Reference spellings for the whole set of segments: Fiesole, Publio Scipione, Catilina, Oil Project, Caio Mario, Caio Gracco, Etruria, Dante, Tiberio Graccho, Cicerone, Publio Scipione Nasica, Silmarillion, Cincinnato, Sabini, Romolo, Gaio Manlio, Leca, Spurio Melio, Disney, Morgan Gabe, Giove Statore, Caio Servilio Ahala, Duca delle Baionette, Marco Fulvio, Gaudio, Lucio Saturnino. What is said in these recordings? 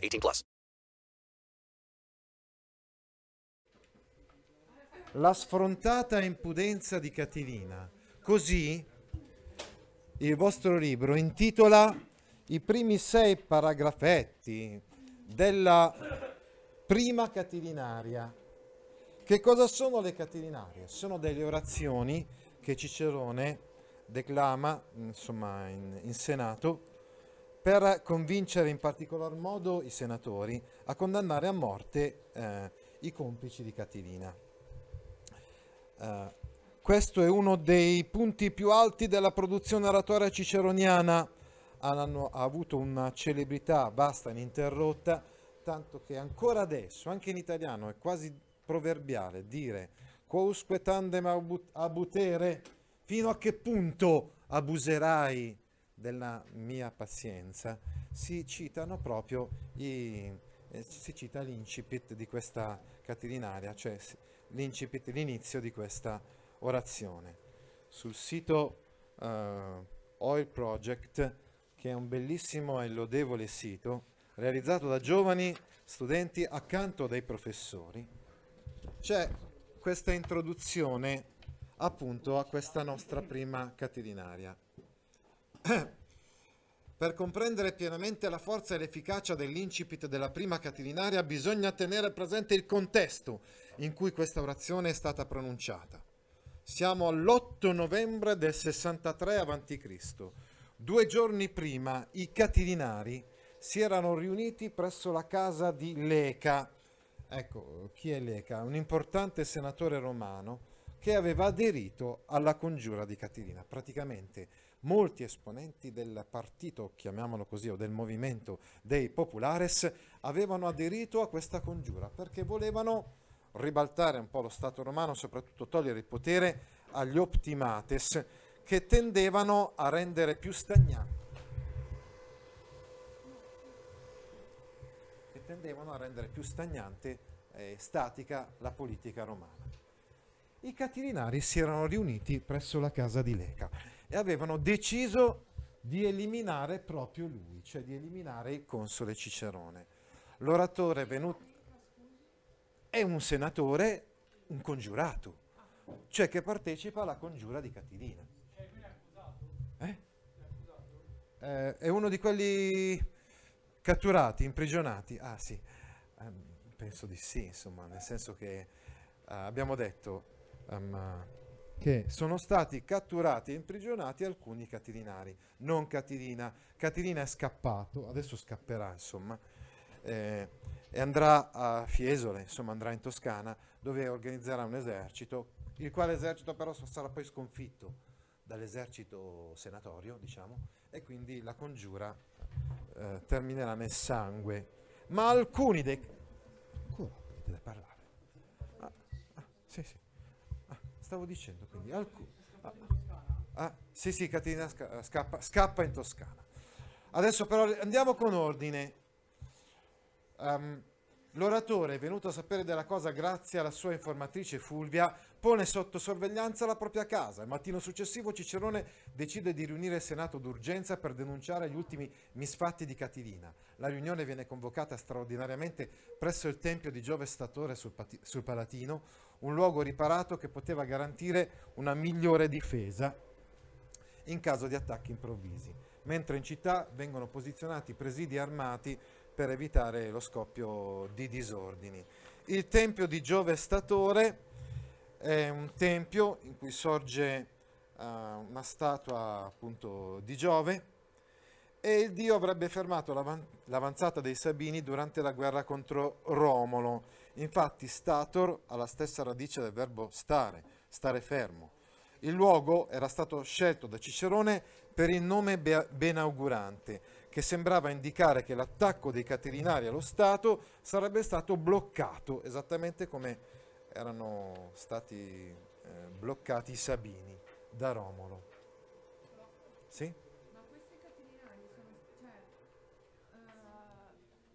18+. La sfrontata impudenza di Catilina. Così il vostro libro intitola i primi 6 paragrafetti della prima catilinaria. Che cosa sono le catilinarie? Sono delle orazioni che Cicerone declama, insomma, in Senato, per convincere in particolar modo i senatori a condannare a morte i complici di Catilina. Questo è uno dei punti più alti della produzione oratoria ciceroniana. Ha avuto una celebrità vasta e ininterrotta, tanto che ancora adesso, anche in italiano, è quasi proverbiale dire quousque tandem abutere, fino a che punto abuserai della mia pazienza, si cita l'incipit di questa catilinaria, cioè l'inizio di questa orazione. Sul sito Oil Project, che è un bellissimo e lodevole sito realizzato da giovani studenti accanto dai professori, c'è questa introduzione appunto a questa nostra prima catilinaria. Per comprendere pienamente la forza e l'efficacia dell'incipit della prima catilinaria bisogna tenere presente il contesto in cui questa orazione è stata pronunciata. Siamo all'8 novembre del 63 a.C. 2 giorni prima i catilinari si erano riuniti presso la casa di Leca. Ecco, chi è Leca? Un importante senatore romano che aveva aderito alla congiura di Catilina. Praticamente molti esponenti del partito, chiamiamolo così, o del movimento dei Populares, avevano aderito a questa congiura perché volevano ribaltare un po' lo Stato romano, soprattutto togliere il potere agli optimates che tendevano a rendere più stagnante. Statica la politica romana. I catilinari si erano riuniti presso la casa di Leca e avevano deciso di eliminare proprio lui, cioè di eliminare il console Cicerone. L'oratore è un senatore, un congiurato, cioè che partecipa alla congiura di Catilina. È uno di quelli catturati, imprigionati? Ah sì, penso di sì, insomma, nel senso che abbiamo detto che sono stati catturati e imprigionati alcuni catilinari, non Catilina. Catilina è scappato, adesso scapperà, insomma, e andrà a Fiesole, insomma, andrà in Toscana, dove organizzerà un esercito, il quale esercito però sarà poi sconfitto dall'esercito senatorio, diciamo, e quindi la congiura terminerà nel sangue. Ma alcuni dei... Ancora potete parlare? Stavo dicendo, quindi sì, Catilina scappa in Toscana. Adesso però andiamo con ordine. L'oratore, venuto a sapere della cosa grazie alla sua informatrice Fulvia, pone sotto sorveglianza la propria casa. Il mattino successivo Cicerone decide di riunire il Senato d'urgenza per denunciare gli ultimi misfatti di Catilina. La riunione viene convocata straordinariamente presso il tempio di Giove Statore sul Palatino, un luogo riparato che poteva garantire una migliore difesa in caso di attacchi improvvisi, mentre in città vengono posizionati presidi armati per evitare lo scoppio di disordini. Il tempio di Giove Statore è un tempio in cui sorge una statua appunto di Giove, e il dio avrebbe fermato l'avanzata dei Sabini durante la guerra contro Romolo. Infatti stator ha la stessa radice del verbo stare, stare fermo. Il luogo era stato scelto da Cicerone per il nome benaugurante che sembrava indicare che l'attacco dei Catilinari allo Stato sarebbe stato bloccato, esattamente come erano stati bloccati i Sabini da Romolo. Sì? Ma questi Catilinari sono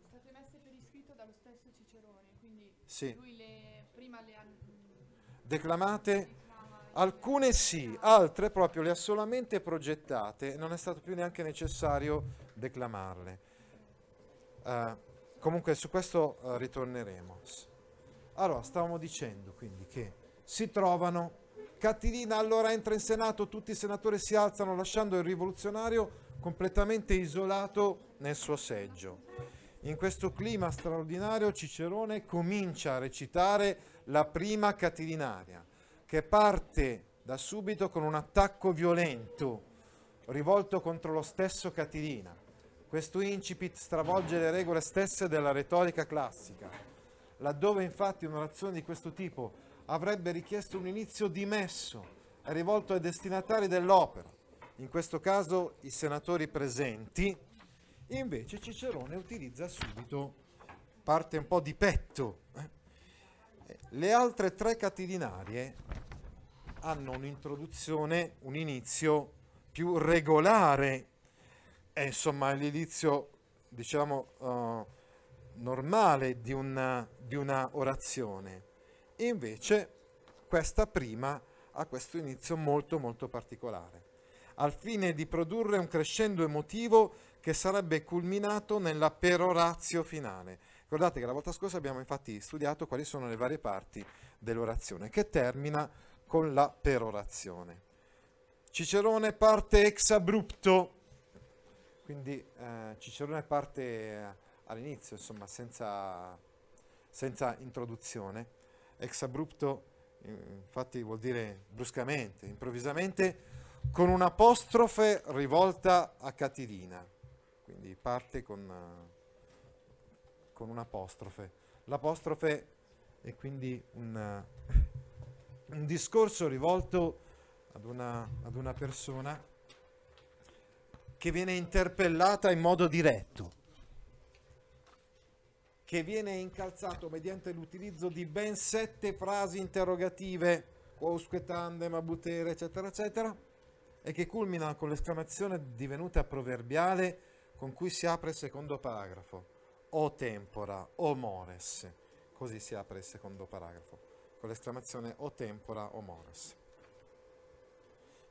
state messe per iscritto dallo stesso Cicerone, quindi sì. Lui prima le ha declamate. Alcune sì, altre proprio le ha solamente progettate e non è stato più neanche necessario declamarle. Comunque su questo ritorneremo. Allora, stavamo dicendo quindi che si trovano, Catilina allora entra in Senato, tutti i senatori si alzano lasciando il rivoluzionario completamente isolato nel suo seggio. In questo clima straordinario Cicerone comincia a recitare la prima Catilinaria, che parte da subito con un attacco violento rivolto contro lo stesso Catilina. Questo incipit stravolge le regole stesse della retorica classica, laddove infatti un'orazione di questo tipo avrebbe richiesto un inizio dimesso e rivolto ai destinatari dell'opera, in questo caso i senatori presenti. Invece Cicerone utilizza subito, parte un po' di petto. Le altre tre Catilinarie hanno un'introduzione, un inizio più regolare, è insomma l'inizio, diciamo, normale di una orazione. E invece questa prima ha questo inizio molto molto particolare, al fine di produrre un crescendo emotivo che sarebbe culminato nella peroratio finale. Ricordate che la volta scorsa abbiamo infatti studiato quali sono le varie parti dell'orazione, che termina con la perorazione. Cicerone parte ex abrupto, quindi Cicerone parte all'inizio, insomma, senza introduzione. Ex abrupto, infatti, vuol dire bruscamente, improvvisamente, con un'apostrofe rivolta a Catilina, quindi parte con un'apostrofe. L'apostrofe è quindi un discorso rivolto ad una persona che viene interpellata in modo diretto, che viene incalzato mediante l'utilizzo di ben 7 frasi interrogative, quousque tandem, abutere, eccetera, eccetera, e che culmina con l'esclamazione divenuta proverbiale con cui si apre il secondo paragrafo. O tempora, o mores. Così si apre il secondo paragrafo, con l'esclamazione o tempora, o mores.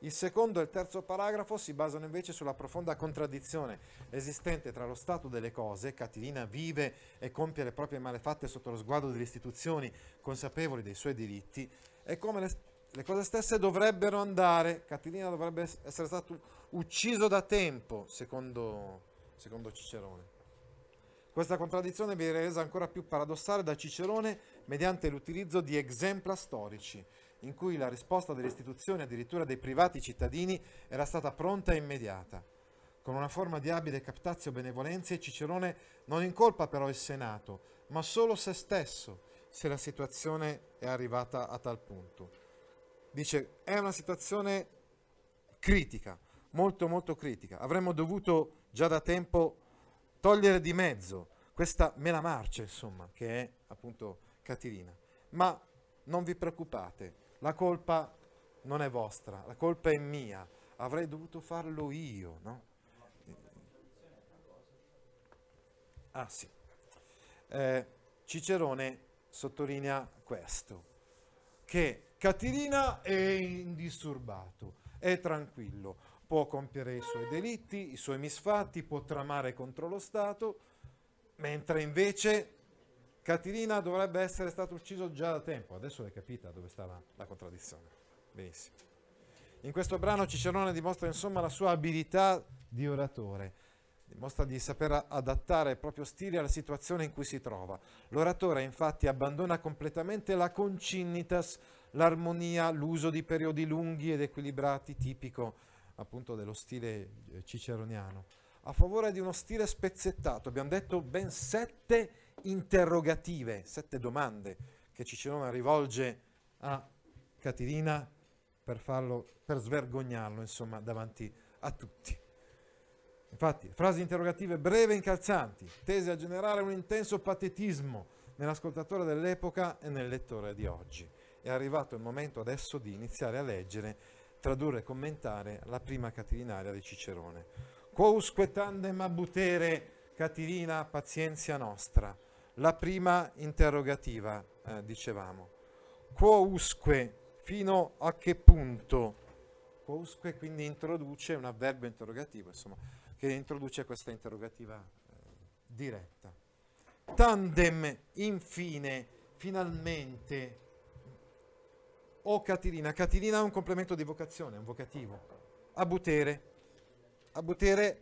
Il secondo e il terzo paragrafo si basano invece sulla profonda contraddizione esistente tra lo stato delle cose, Catilina vive e compie le proprie malefatte sotto lo sguardo delle istituzioni, consapevoli dei suoi diritti, e come le cose stesse dovrebbero andare. Catilina dovrebbe essere stato ucciso da tempo, secondo Cicerone. Questa contraddizione viene resa ancora più paradossale da Cicerone mediante l'utilizzo di exempla storici, in cui la risposta delle istituzioni, addirittura dei privati cittadini, era stata pronta e immediata. Con una forma di abile captatio benevolenze, Cicerone non incolpa però il Senato, ma solo se stesso, se la situazione è arrivata a tal punto. Dice, è una situazione critica, molto molto critica. Avremmo dovuto già da tempo togliere di mezzo questa mela marcia, insomma, che è appunto Catilina. Ma non vi preoccupate, la colpa non è vostra, la colpa è mia, avrei dovuto farlo io, no? Ah sì, Cicerone sottolinea questo, che Catilina è indisturbato, è tranquillo, può compiere i suoi delitti, i suoi misfatti, può tramare contro lo Stato, mentre invece Catilina dovrebbe essere stato ucciso già da tempo. Adesso l'hai capita dove sta la contraddizione. Benissimo. In questo brano Cicerone dimostra insomma la sua abilità di oratore, dimostra di saper adattare il proprio stile alla situazione in cui si trova. L'oratore infatti abbandona completamente la concinnitas, l'armonia, l'uso di periodi lunghi ed equilibrati tipico appunto dello stile ciceroniano, a favore di uno stile spezzettato. Abbiamo detto ben 7 interrogative, 7 domande che Cicerone rivolge a Catilina per svergognarlo, insomma, davanti a tutti. Infatti, frasi interrogative breve e incalzanti, tese a generare un intenso patetismo nell'ascoltatore dell'epoca e nel lettore di oggi. È arrivato il momento adesso di iniziare a leggere, tradurre e commentare la prima catilinaria di Cicerone. Quousque tandem abutere, Catilina, pazienza nostra. La prima interrogativa, dicevamo. Quousque, fino a che punto? Quousque quindi introduce un avverbio interrogativo, insomma, che introduce questa interrogativa diretta. Tandem, infine, finalmente. O Catilina. Catilina è un complemento di vocazione, un vocativo. Abutere. Abutere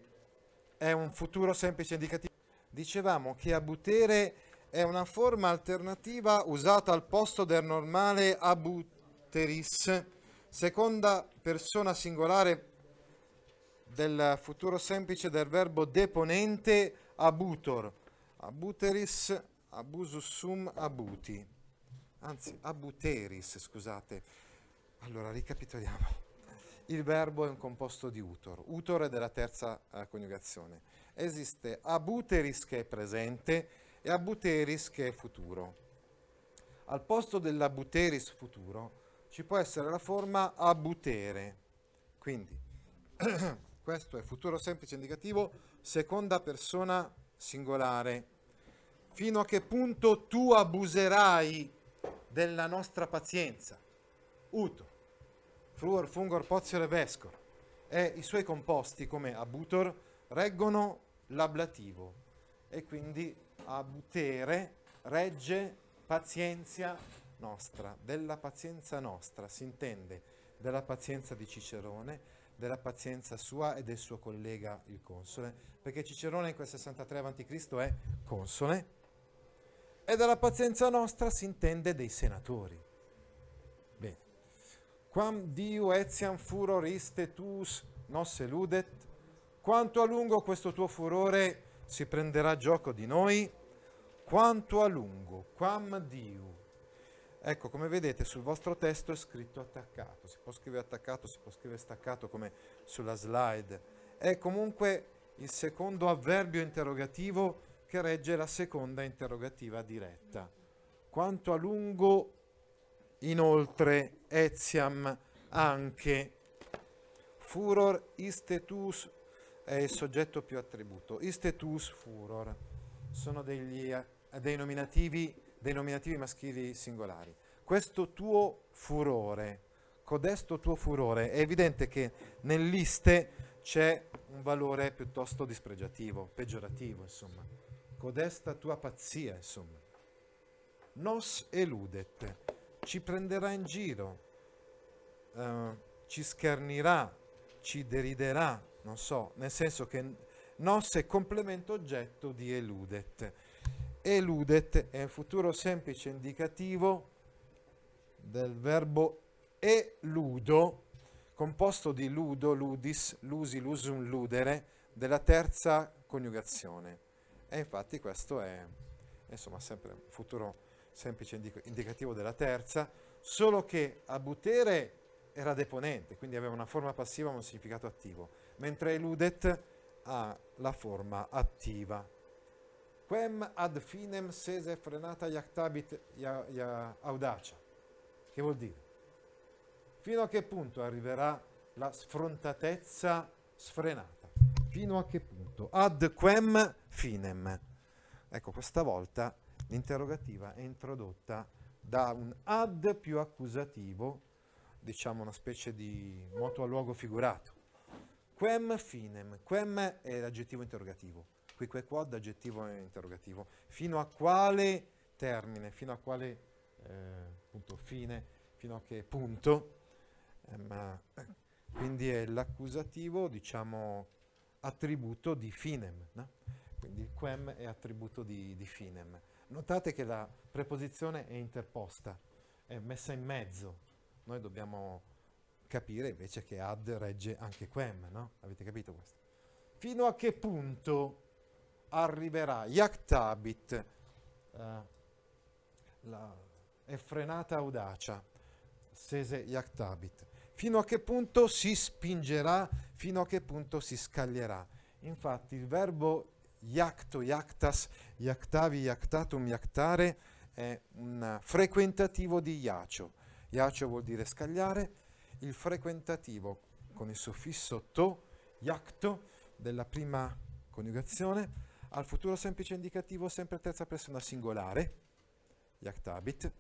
è un futuro semplice indicativo. Dicevamo che abutere è una forma alternativa usata al posto del normale abuteris, seconda persona singolare del futuro semplice del verbo deponente abutor. Abuteris, abusus sum, abuti. Anzi, abuteris, scusate. Allora, ricapitoliamo. Il verbo è un composto di utor. Utor è della terza coniugazione. Esiste abuteris che è presente e abuteris che è futuro. Al posto dell'abuteris futuro ci può essere la forma abutere. Quindi, questo è futuro semplice indicativo, seconda persona singolare. Fino a che punto tu abuserai della nostra pazienza? Utor, fruor, fungor, pozio, levescor, e i suoi composti come abutor reggono l'ablativo e quindi abutere regge pazienza nostra. Della pazienza nostra si intende della pazienza di Cicerone, della pazienza sua e del suo collega il console, perché Cicerone in quel 63 a.C. è console, e dalla pazienza nostra si intende dei senatori. Bene. Quam diu etiam furoriste tuus nos eludet, quanto a lungo questo tuo furore si prenderà gioco di noi? Quanto a lungo, quam diu. Ecco, come vedete sul vostro testo è scritto attaccato, si può scrivere attaccato, si può scrivere staccato come sulla slide. È comunque il secondo avverbio interrogativo che regge la seconda interrogativa diretta. Quanto a lungo, inoltre, etiam, anche, furor istetus è il soggetto più attributo, istetus furor, sono dei nominativi maschili singolari. Questo tuo furore, codesto tuo furore, è evidente che nell'iste c'è un valore piuttosto dispregiativo, peggiorativo, insomma. Codesta tua pazzia, insomma. Nos eludet, ci prenderà in giro, ci schernirà, ci deriderà, non so, nel senso che nos è complemento oggetto di eludet. Eludet è un futuro semplice indicativo del verbo eludo, composto di ludo, ludis, lusi, lusum, ludere, della terza coniugazione. E infatti questo è, insomma, sempre un futuro semplice indicativo della terza, solo che abutere era deponente, quindi aveva una forma passiva ma un significato attivo, mentre eludet ha la forma attiva. Quem ad finem sese frenata iactabit audacia, che vuol dire? Fino a che punto arriverà la sfrontatezza sfrenata? Fino a che punto? Ad quem finem. Ecco, questa volta l'interrogativa è introdotta da un ad più accusativo, diciamo una specie di moto a luogo figurato. Quem finem. Quem è l'aggettivo interrogativo. Quique quod, aggettivo interrogativo. Fino a quale termine, fino a quale punto fine, fino a che punto. Quindi è l'accusativo, diciamo, attributo di finem, no? Quindi il quem è attributo di finem. Notate che la preposizione è interposta, è messa in mezzo. Noi dobbiamo capire invece che ad regge anche quem, no? Avete capito questo? Fino a che punto arriverà iactabit, la effrenata audacia, sese iactabit. Fino a che punto si spingerà, fino a che punto si scaglierà. Infatti il verbo iacto, iactas, iactavi, iactatum, iactare è un frequentativo di iacio. Iacio vuol dire scagliare. Il frequentativo con il suffisso to, iacto, della prima coniugazione, al futuro semplice indicativo sempre terza persona singolare, iactabit,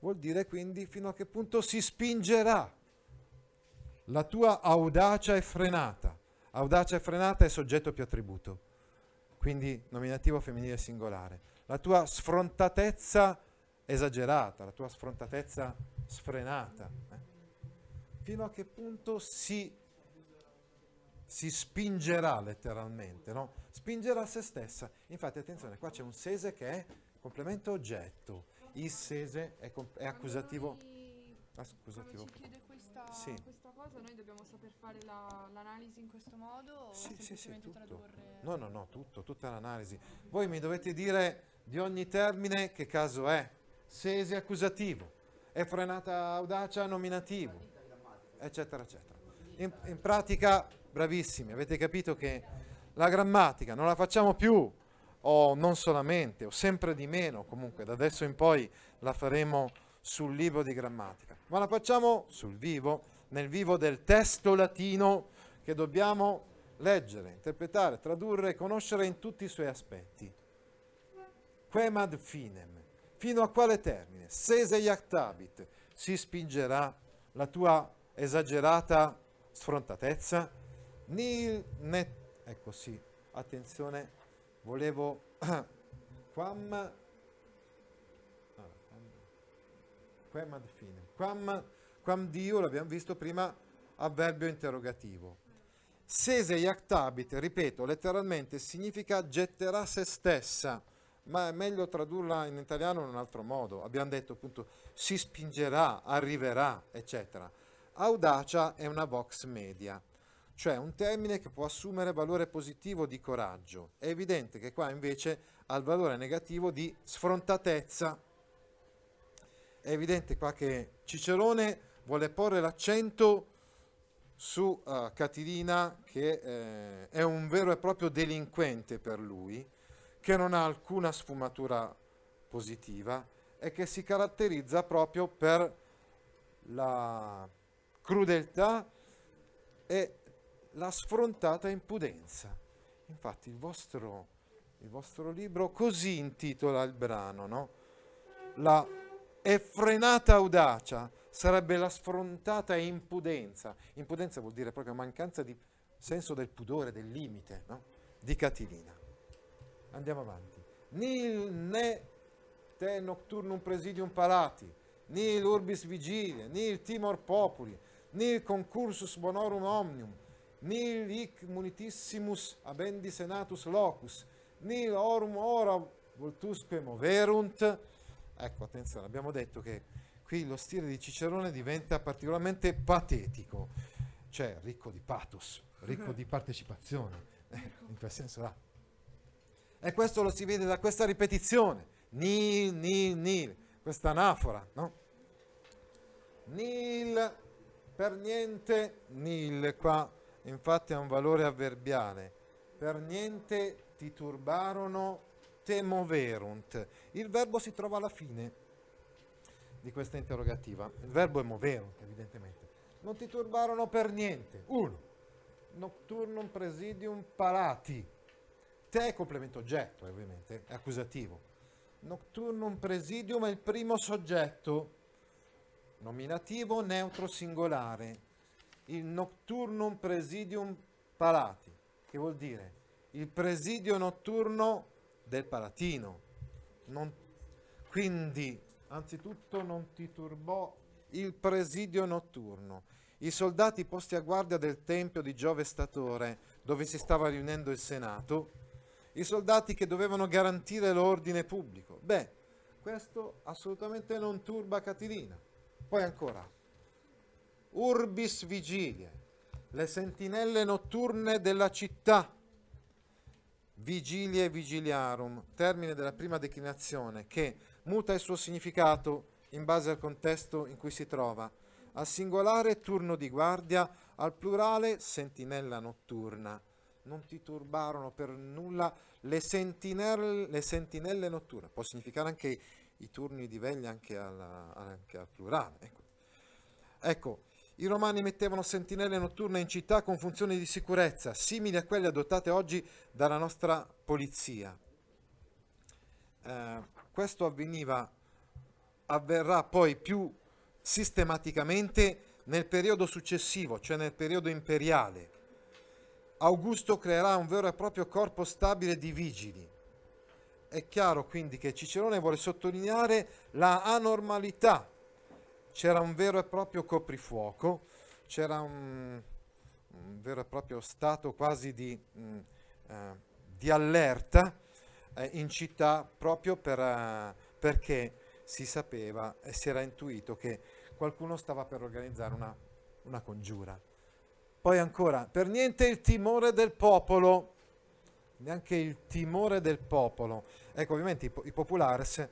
vuol dire quindi fino a che punto si spingerà. La tua audacia è frenata. Audacia è frenata è soggetto più attributo, quindi nominativo femminile singolare. La tua sfrontatezza esagerata, la tua sfrontatezza sfrenata. Fino a che punto si spingerà letteralmente, no? Spingerà se stessa. Infatti, attenzione, qua c'è un sese che è complemento oggetto. Il sese è accusativo. Accusativo. Ci chiede questa cosa, noi dobbiamo saper fare l'analisi in questo modo o semplicemente tradurre? No, tutta l'analisi. Voi mi dovete dire di ogni termine che caso è. Sese accusativo, è frenata audacia nominativo, eccetera, eccetera. In pratica, bravissimi, avete capito che la grammatica non la facciamo più, o non solamente, o sempre di meno, comunque da adesso in poi la faremo sul libro di grammatica, ma la facciamo sul vivo, nel vivo del testo latino che dobbiamo leggere, interpretare, tradurre e conoscere in tutti i suoi aspetti. Quem ad finem, fino a quale termine? Sese iactabit, si spingerà la tua esagerata sfrontatezza. Nil net, ecco sì, attenzione, volevo quam, quam ad finem, quam dio, l'abbiamo visto prima, avverbio interrogativo. Sese iactabit, ripeto, letteralmente significa getterà se stessa, ma è meglio tradurla in italiano in un altro modo. Abbiamo detto appunto si spingerà, arriverà, eccetera. Audacia è una vox media, cioè un termine che può assumere valore positivo di coraggio. È evidente che qua invece ha il valore negativo di sfrontatezza. È evidente qua che Cicerone vuole porre l'accento su Catilina, che è un vero e proprio delinquente per lui, che non ha alcuna sfumatura positiva e che si caratterizza proprio per la crudeltà e la sfrontata impudenza. Infatti il vostro libro così intitola il brano, no? La effrenata audacia sarebbe la sfrontata impudenza. Impudenza vuol dire proprio mancanza di senso del pudore, del limite, no? Di Catilina. Andiamo avanti. Nil ne te nocturnum presidium parati, nil urbis vigilia, nil timor populi, nil concursus bonorum omnium, nil hic munitissimum habendi senatus locus, nil orum ora voltusque moverunt. Ecco, attenzione, abbiamo detto che qui lo stile di Cicerone diventa particolarmente patetico, cioè ricco di pathos, ricco di partecipazione, in quel senso là. E questo lo si vede da questa ripetizione, nil, nil, nil, questa anafora, no? Nil, per niente, nil, qua infatti ha un valore avverbiale, per niente ti turbarono, te moverunt. Il verbo si trova alla fine di questa interrogativa, il verbo è moverunt evidentemente, non ti turbarono per niente, uno, nocturnum presidium parati. Te è complemento oggetto, ovviamente, è accusativo. Nocturnum presidium è il primo soggetto, nominativo neutro singolare. Il nocturnum presidium parati, che vuol dire il presidio notturno del palatino. Quindi, anzitutto, non ti turbò il presidio notturno. I soldati posti a guardia del tempio di Giove Statore, dove si stava riunendo il Senato, i soldati che dovevano garantire l'ordine pubblico. Beh, questo assolutamente non turba Catilina. Poi ancora, urbis vigilie, le sentinelle notturne della città, vigilie vigiliarum, termine della prima declinazione, che muta il suo significato in base al contesto in cui si trova. Al singolare turno di guardia, al plurale sentinella notturna. non ti turbarono per nulla le sentinelle notturne. Può significare anche i turni di veglia, anche al plurale. Ecco, i Romani mettevano sentinelle notturne in città con funzioni di sicurezza simili a quelle adottate oggi dalla nostra polizia. Questo avverrà poi più sistematicamente nel periodo successivo, cioè nel periodo imperiale. Augusto creerà un vero e proprio corpo stabile di vigili. È chiaro quindi che Cicerone vuole sottolineare la anormalità. C'era un vero e proprio coprifuoco, c'era un vero e proprio stato quasi di allerta in città, proprio perché si sapeva e si era intuito che qualcuno stava per organizzare una congiura. Poi ancora, per niente il timore del popolo, neanche il timore del popolo. Ecco, ovviamente i populares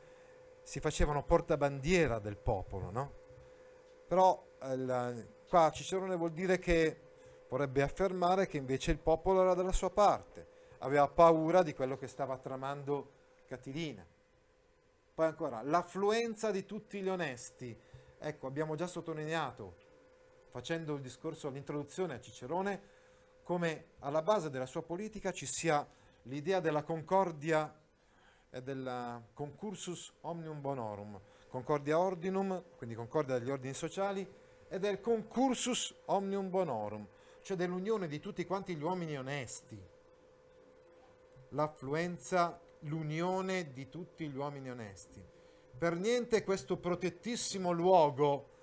si facevano portabandiera del popolo, no? Però qua Cicerone vuol dire che vorrebbe affermare che invece il popolo era dalla sua parte, aveva paura di quello che stava tramando Catilina. Poi ancora, l'affluenza di tutti gli onesti. Ecco, abbiamo già sottolineato, facendo il discorso all'introduzione a Cicerone, come alla base della sua politica ci sia l'idea della concordia e del concursus omnium bonorum, concordia ordinum, quindi concordia degli ordini sociali, e del concursus omnium bonorum, cioè dell'unione di tutti quanti gli uomini onesti. L'affluenza, l'unione di tutti gli uomini onesti. Per niente questo protettissimo luogo,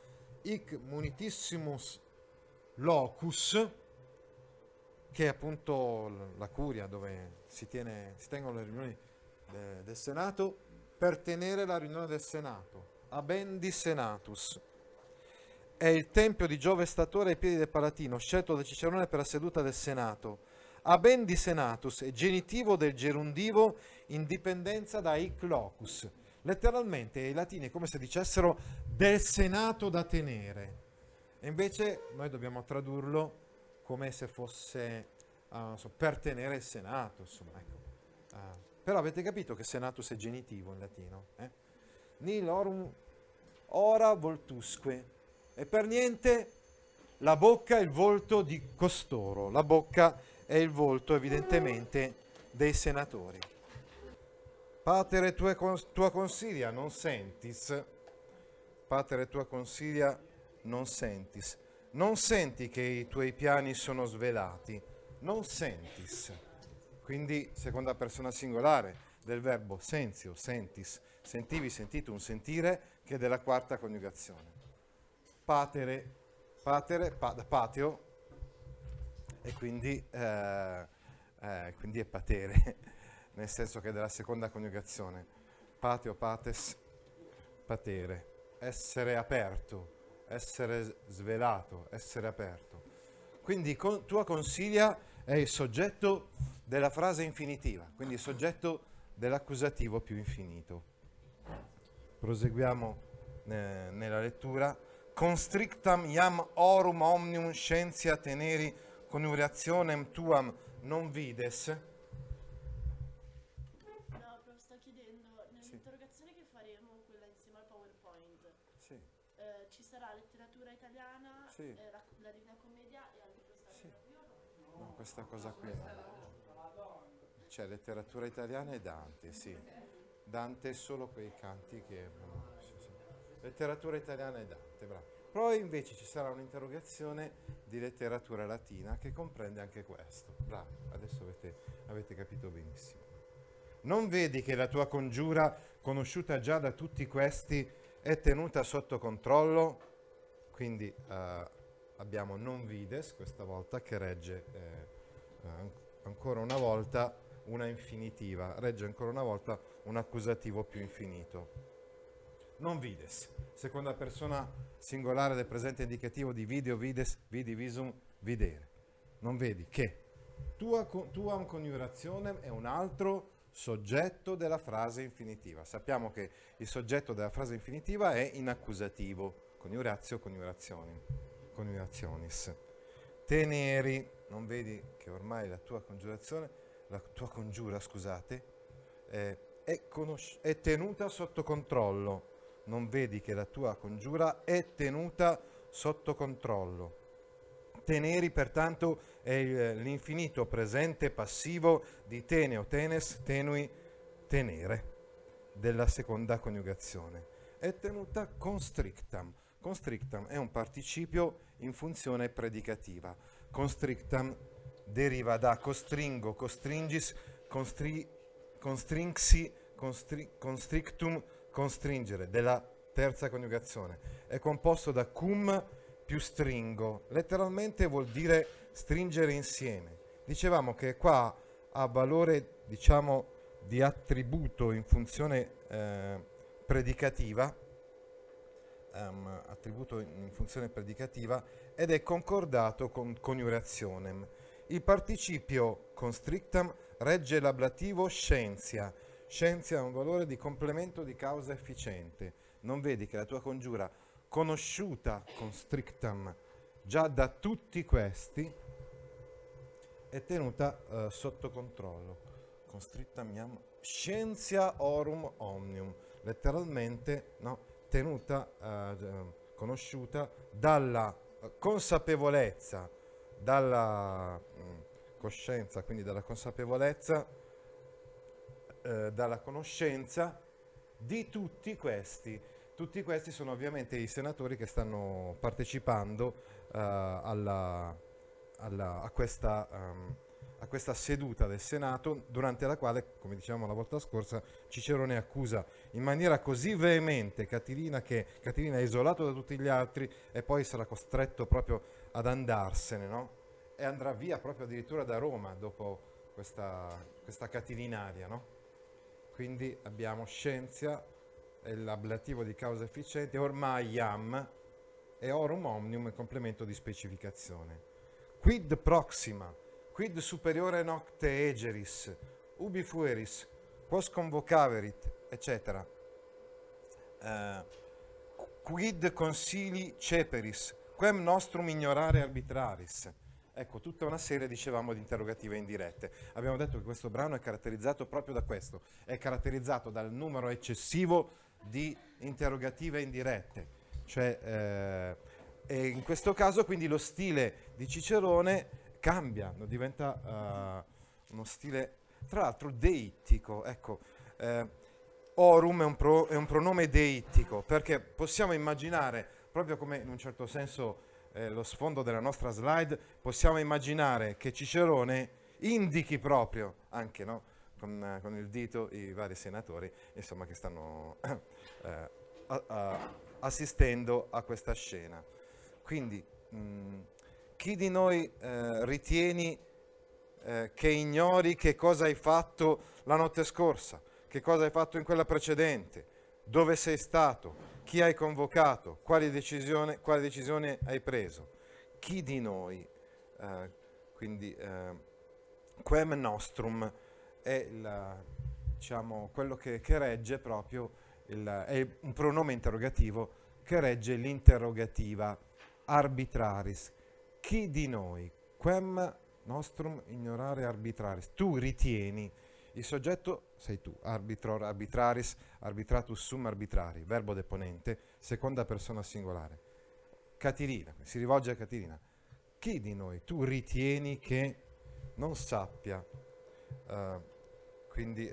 hic munitissimum locus, che è appunto la curia dove si tengono le riunioni del Senato, per tenere la riunione del Senato, Abendi Senatus. È il tempio di Giove Statore ai piedi del Palatino, scelto da Cicerone per la seduta del Senato. Abendi Senatus è genitivo del gerundivo in dipendenza da hic locus. Letteralmente ai latini è come se dicessero del Senato da tenere, e invece noi dobbiamo tradurlo come se fosse per tenere il Senato, insomma, ecco. Però avete capito che Senatus è genitivo in latino, eh? Nil orum ora voltusque, e per niente la bocca è il volto di costoro, la bocca è il volto evidentemente dei senatori. Patere tua consilia non sentis, patere tua consilia non sentis, non senti che i tuoi piani sono svelati, non sentis. Quindi seconda persona singolare del verbo sentio, sentis, sentivi, sentito, un sentire, che è della quarta coniugazione. Patere, pateo, e quindi è patere, nel senso che è della seconda coniugazione. Pateo, pates, patere, essere aperto, essere svelato, essere aperto. Quindi tua consilia è il soggetto della frase infinitiva, quindi il soggetto dell'accusativo più infinito. Proseguiamo nella lettura. Constrictam iam orum omnium scientia teneri coniurationem tuam non vides. No, però sto chiedendo, nell'interrogazione che faremo, quella insieme al PowerPoint, sì, ci sarà letteratura italiana, sì, la Divina Commedia e anche questa, sì, qui, o no? No, questa cosa qui c'è letteratura italiana e Dante, sì. Dante è solo quei canti che... sì, sì. Letteratura italiana e Dante, bravo. Poi invece ci sarà un'interrogazione di letteratura latina che comprende anche questo. Bravo, adesso avete capito benissimo. Non vedi che la tua congiura, conosciuta già da tutti questi, è tenuta sotto controllo? Quindi abbiamo non vides questa volta, che regge ancora una volta una infinitiva, regge ancora una volta un accusativo più infinito. Non vides, seconda persona singolare del presente indicativo di video, vides, vidi, visum, videre. Non vedi che tua coniurazione è un altro soggetto della frase infinitiva. Sappiamo che il soggetto della frase infinitiva è in accusativo, coniuratio, coniurationis. Teneri, Non vedi che ormai la tua congiurazione, la tua congiura, scusate, è tenuta sotto controllo. Non vedi che la tua congiura è tenuta sotto controllo. Teneri, pertanto, è l'infinito presente passivo di teneo, tenes, tenui, tenere, della seconda coniugazione. È tenuta constrictam. Constrictam è un participio in funzione predicativa. Constrictam deriva da costringo, costringis, constrinxi, constrictum, constringere, della terza coniugazione. È composto da cum più stringo, letteralmente vuol dire stringere insieme. Dicevamo che qua ha valore, diciamo, di attributo in funzione predicativa, attributo in funzione predicativa, ed è concordato con coniurationem. Il participio constrictam regge l'ablativo scientia. Scientia ha un valore di complemento di causa efficiente. Non vedi che la tua congiura, conosciuta constrictam già da tutti questi, è tenuta sotto controllo. Constrictam iam scientia orum omnium, letteralmente, no, tenuta, conosciuta dalla consapevolezza, dalla coscienza, quindi dalla consapevolezza, dalla conoscenza di tutti questi. Tutti questi sono ovviamente i senatori che stanno partecipando a questa seduta del Senato, durante la quale, come dicevamo la volta scorsa, Cicerone accusa in maniera così veemente Catilina, che Catilina è isolato da tutti gli altri e poi sarà costretto proprio ad andarsene, no? E andrà via proprio addirittura da Roma dopo questa catilinaria, no? Quindi abbiamo scienza, è l'ablativo di causa efficiente, ormai iam, e orum omnium è complemento di specificazione. Quid proxima, quid superiore nocte egeris, ubi fueris, quos convocaverit, eccetera. Quid consili ceperis, quem nostrum ignorare arbitraris. Ecco, tutta una serie, dicevamo, di interrogative indirette. Abbiamo detto che questo brano è caratterizzato proprio da questo, è caratterizzato dal numero eccessivo di interrogative indirette, cioè, e in questo caso quindi lo stile di Cicerone cambia, diventa uno stile tra l'altro deittico. Ecco, orum è un pronome deittico, perché possiamo immaginare, proprio come in un certo senso lo sfondo della nostra slide, possiamo immaginare che Cicerone indichi proprio anche, no, con il dito i vari senatori, insomma, che stanno assistendo a questa scena. Quindi chi di noi ritieni che ignori che cosa hai fatto la notte scorsa, che cosa hai fatto in quella precedente, dove sei stato, chi hai convocato, quale decisione hai preso? Chi di noi, quindi quem nostrum, è diciamo, quello che regge proprio, è un pronome interrogativo che regge l'interrogativa arbitraris. Chi di noi, quem nostrum ignorare arbitraris, tu ritieni, il soggetto sei tu, arbitror, arbitraris, arbitratus sum arbitrari, verbo deponente, seconda persona singolare. Catilina, si rivolge a Catilina. Chi di noi tu ritieni che non sappia? Quindi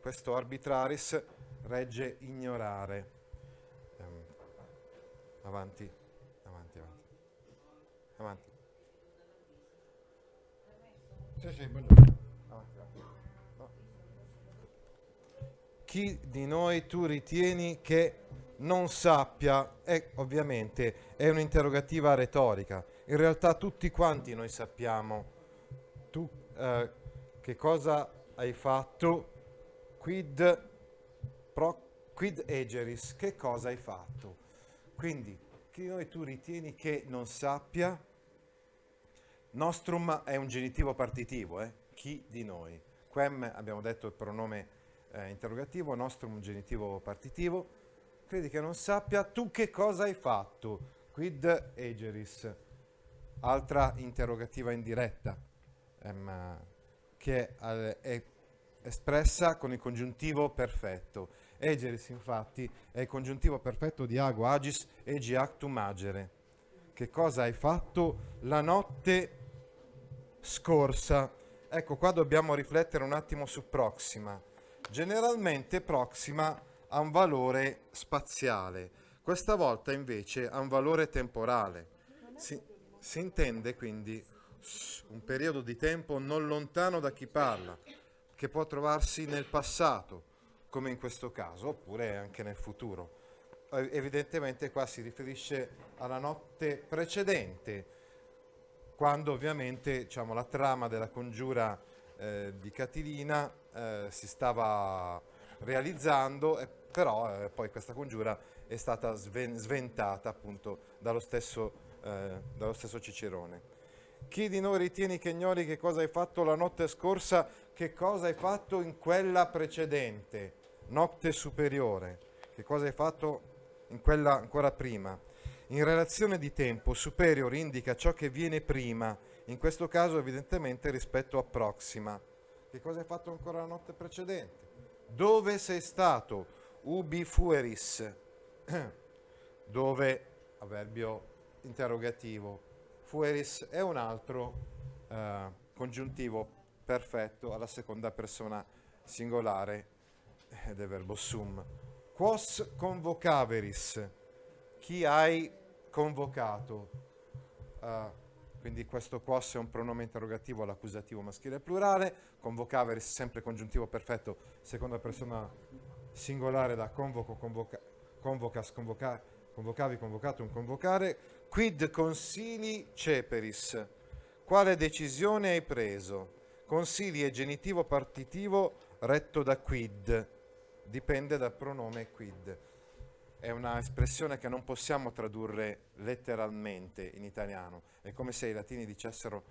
questo arbitraris regge ignorare. Avanti. Sì, buongiorno. Chi di noi tu ritieni che non sappia? E ovviamente è un'interrogativa retorica. In realtà tutti quanti noi sappiamo. Tu che cosa hai fatto? Quid egeris, che cosa hai fatto? Quindi, chi di noi tu ritieni che non sappia? Nostrum è un genitivo partitivo, chi di noi. Quem, abbiamo detto, il pronome interrogativo, nostrum genitivo partitivo, credi che non sappia, tu che cosa hai fatto, quid egeris, Altra interrogativa indiretta che è espressa con il congiuntivo perfetto. Egeris, infatti, è il congiuntivo perfetto di ago agis egi actum agere. Che cosa hai fatto la notte scorsa? Ecco, qua dobbiamo riflettere un attimo su proxima. Generalmente proxima ha un valore spaziale, questa volta invece ha un valore temporale. Si intende quindi un periodo di tempo non lontano da chi parla, che può trovarsi nel passato, come in questo caso, oppure anche nel futuro. Evidentemente qua si riferisce alla notte precedente, quando ovviamente, diciamo, la trama della congiura di Catilina si stava realizzando, però poi questa congiura è stata sventata appunto dallo stesso Cicerone. Chi di noi ritieni che ignori che cosa hai fatto la notte scorsa, che cosa hai fatto in quella precedente, notte superiore, che cosa hai fatto in quella ancora prima? In relazione di tempo, superior indica ciò che viene prima, in questo caso evidentemente rispetto a proxima. Che cosa hai fatto ancora la notte precedente? Dove sei stato? Ubi fueris. Dove, avverbio interrogativo. Fueris è un altro congiuntivo perfetto alla seconda persona singolare del verbo sum. Quos convocaveris? Chi hai convocato? Quindi questo quos è un pronome interrogativo all'accusativo maschile e plurale, convocaveris sempre congiuntivo perfetto, seconda persona singolare da convoco, convocas, convocavi, convocato, un convocare. Quid consili ceperis? Quale decisione hai preso? Consili è genitivo partitivo retto da quid, dipende dal pronome quid. È una espressione che non possiamo tradurre letteralmente in italiano, è come se i latini dicessero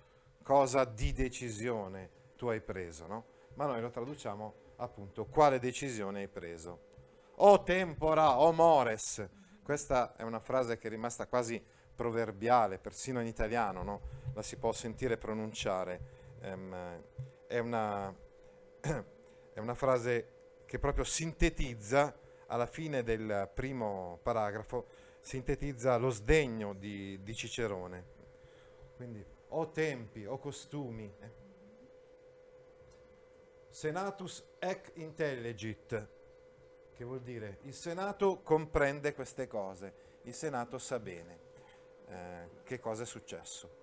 cosa di decisione tu hai preso, no? Ma noi lo traduciamo appunto quale decisione hai preso. O tempora, o mores, questa è una frase che è rimasta quasi proverbiale, persino in italiano, no? La si può sentire pronunciare, è una frase che proprio sintetizza alla fine del primo paragrafo, sintetizza lo sdegno di Cicerone. Quindi, o tempi, o costumi. Senatus ec intellegit, che vuol dire il Senato comprende queste cose, il Senato sa bene che cosa è successo.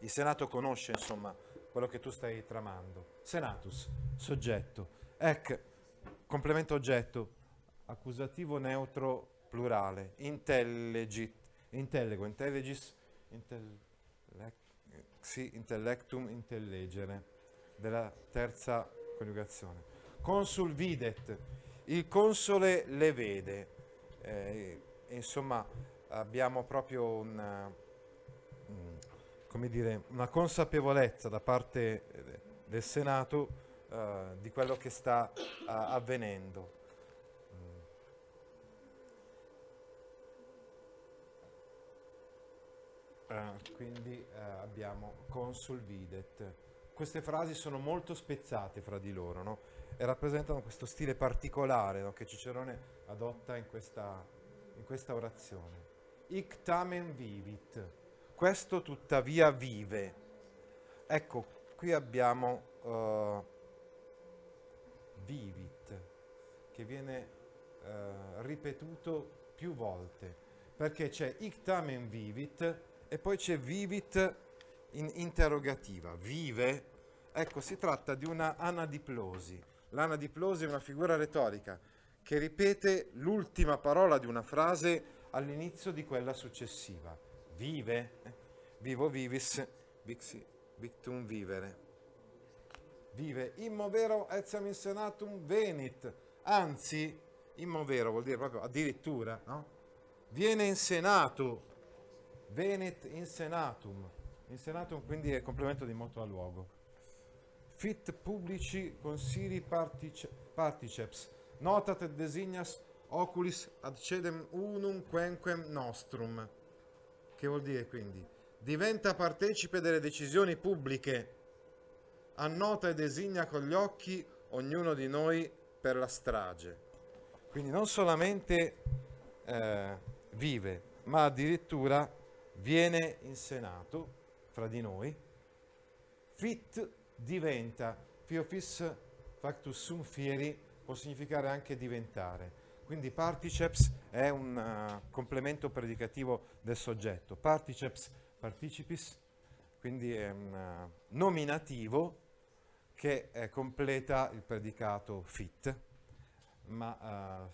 Il Senato conosce, insomma, quello che tu stai tramando. Senatus, soggetto, ec, complemento oggetto, accusativo neutro plurale, intellegit, intellego, intellegis, intellectum, intellegere, della terza coniugazione. Consul videt, il console le vede, insomma abbiamo proprio una consapevolezza da parte del Senato di quello che sta avvenendo. Quindi abbiamo consul videt. Queste frasi sono molto spezzate fra di loro, no? E rappresentano questo stile particolare, no? Che Cicerone adotta in questa orazione. Hic tamen vivit. Questo tuttavia vive. Ecco, qui abbiamo vivit, che viene ripetuto più volte, perché c'è hic tamen vivit e poi c'è vivit in interrogativa, vive. Ecco, si tratta di una anadiplosi. L'anadiplosi è una figura retorica che ripete l'ultima parola di una frase all'inizio di quella successiva. Vive, vivo vivis, vixi, victum vivere. Vive, immovero etiam in senatum venit, anzi, immovero vuol dire proprio addirittura, no? Viene in senato, venit in senatum quindi è complemento di moto a luogo. Fit pubblici consili particeps, notat et designas oculis ad cedem unum quenquem nostrum, che vuol dire quindi diventa partecipe delle decisioni pubbliche, annota e designa con gli occhi ognuno di noi per la strage. Quindi non solamente vive, ma addirittura viene in Senato, fra di noi, fit diventa, fiofis factus sum fieri può significare anche diventare. Quindi particeps è un complemento predicativo del soggetto. Particeps, participis, quindi è un nominativo che completa il predicato fit, ma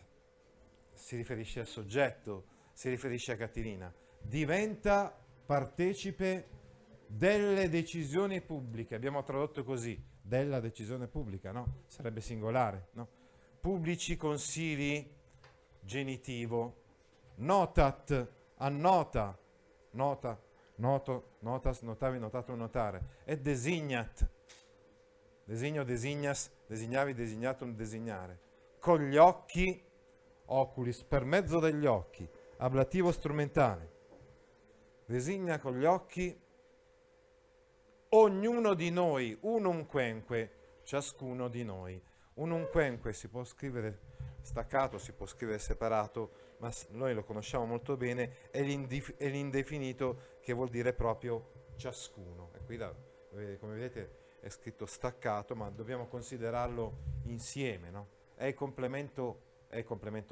si riferisce al soggetto, si riferisce a Catilina. Diventa partecipe delle decisioni pubbliche, abbiamo tradotto così, della decisione pubblica, no? Sarebbe singolare, no? Pubblici consigli, genitivo, notat, annota, nota, noto, notas, notavi, notato, notare, e designat, designo, designas, designavi, designatum, designare, con gli occhi, oculis, per mezzo degli occhi, ablativo strumentale, designa con gli occhi ognuno di noi, unumquenque, ciascuno di noi. Unumquenque si può scrivere staccato, si può scrivere separato, ma noi lo conosciamo molto bene, è l'indefinito che vuol dire proprio ciascuno. E qui, come vedete, è scritto staccato, ma dobbiamo considerarlo insieme, no? È il complemento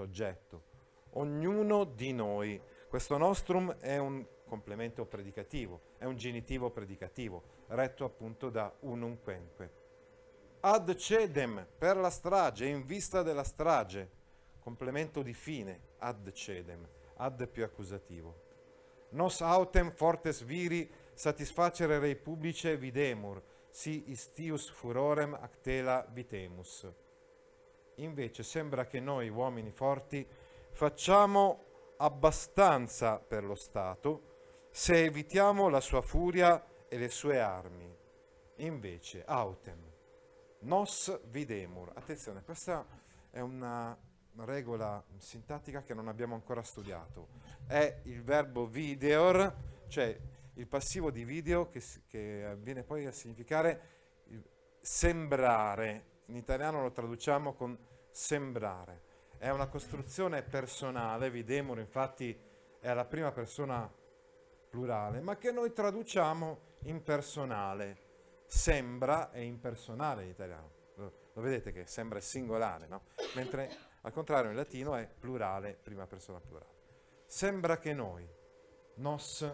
oggetto. Ognuno di noi. Questo nostrum è un complemento predicativo, è un genitivo predicativo, retto appunto da unumquenque. Ad cedem, per la strage, in vista della strage, complemento di fine, ad cedem, ad più accusativo. Nos autem fortes viri satisfacere rei publice videmur, si istius furorem actela vitemus. Invece sembra che noi, uomini forti, facciamo abbastanza per lo Stato se evitiamo la sua furia e le sue armi. Invece, autem, nos videmur. Attenzione, questa è una regola sintattica che non abbiamo ancora studiato. È il verbo videor, cioè il passivo di video che viene poi a significare sembrare. In italiano lo traduciamo con sembrare. È una costruzione personale, videmur infatti è la prima persona plurale, ma che noi traduciamo impersonale. Sembra è impersonale in italiano, lo vedete che sembra è singolare, no? Mentre al contrario in latino è plurale, prima persona plurale. Sembra che noi, nos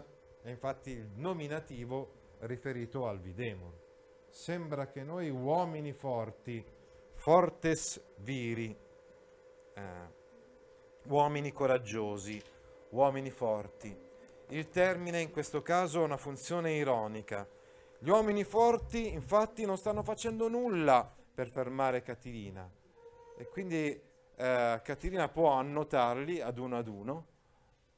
è infatti il nominativo riferito al videmur. Sembra che noi uomini forti, fortes viri, uomini coraggiosi, uomini forti. Il termine in questo caso ha una funzione ironica. Gli uomini forti infatti non stanno facendo nulla per fermare Catilina e quindi Catilina può annotarli ad uno,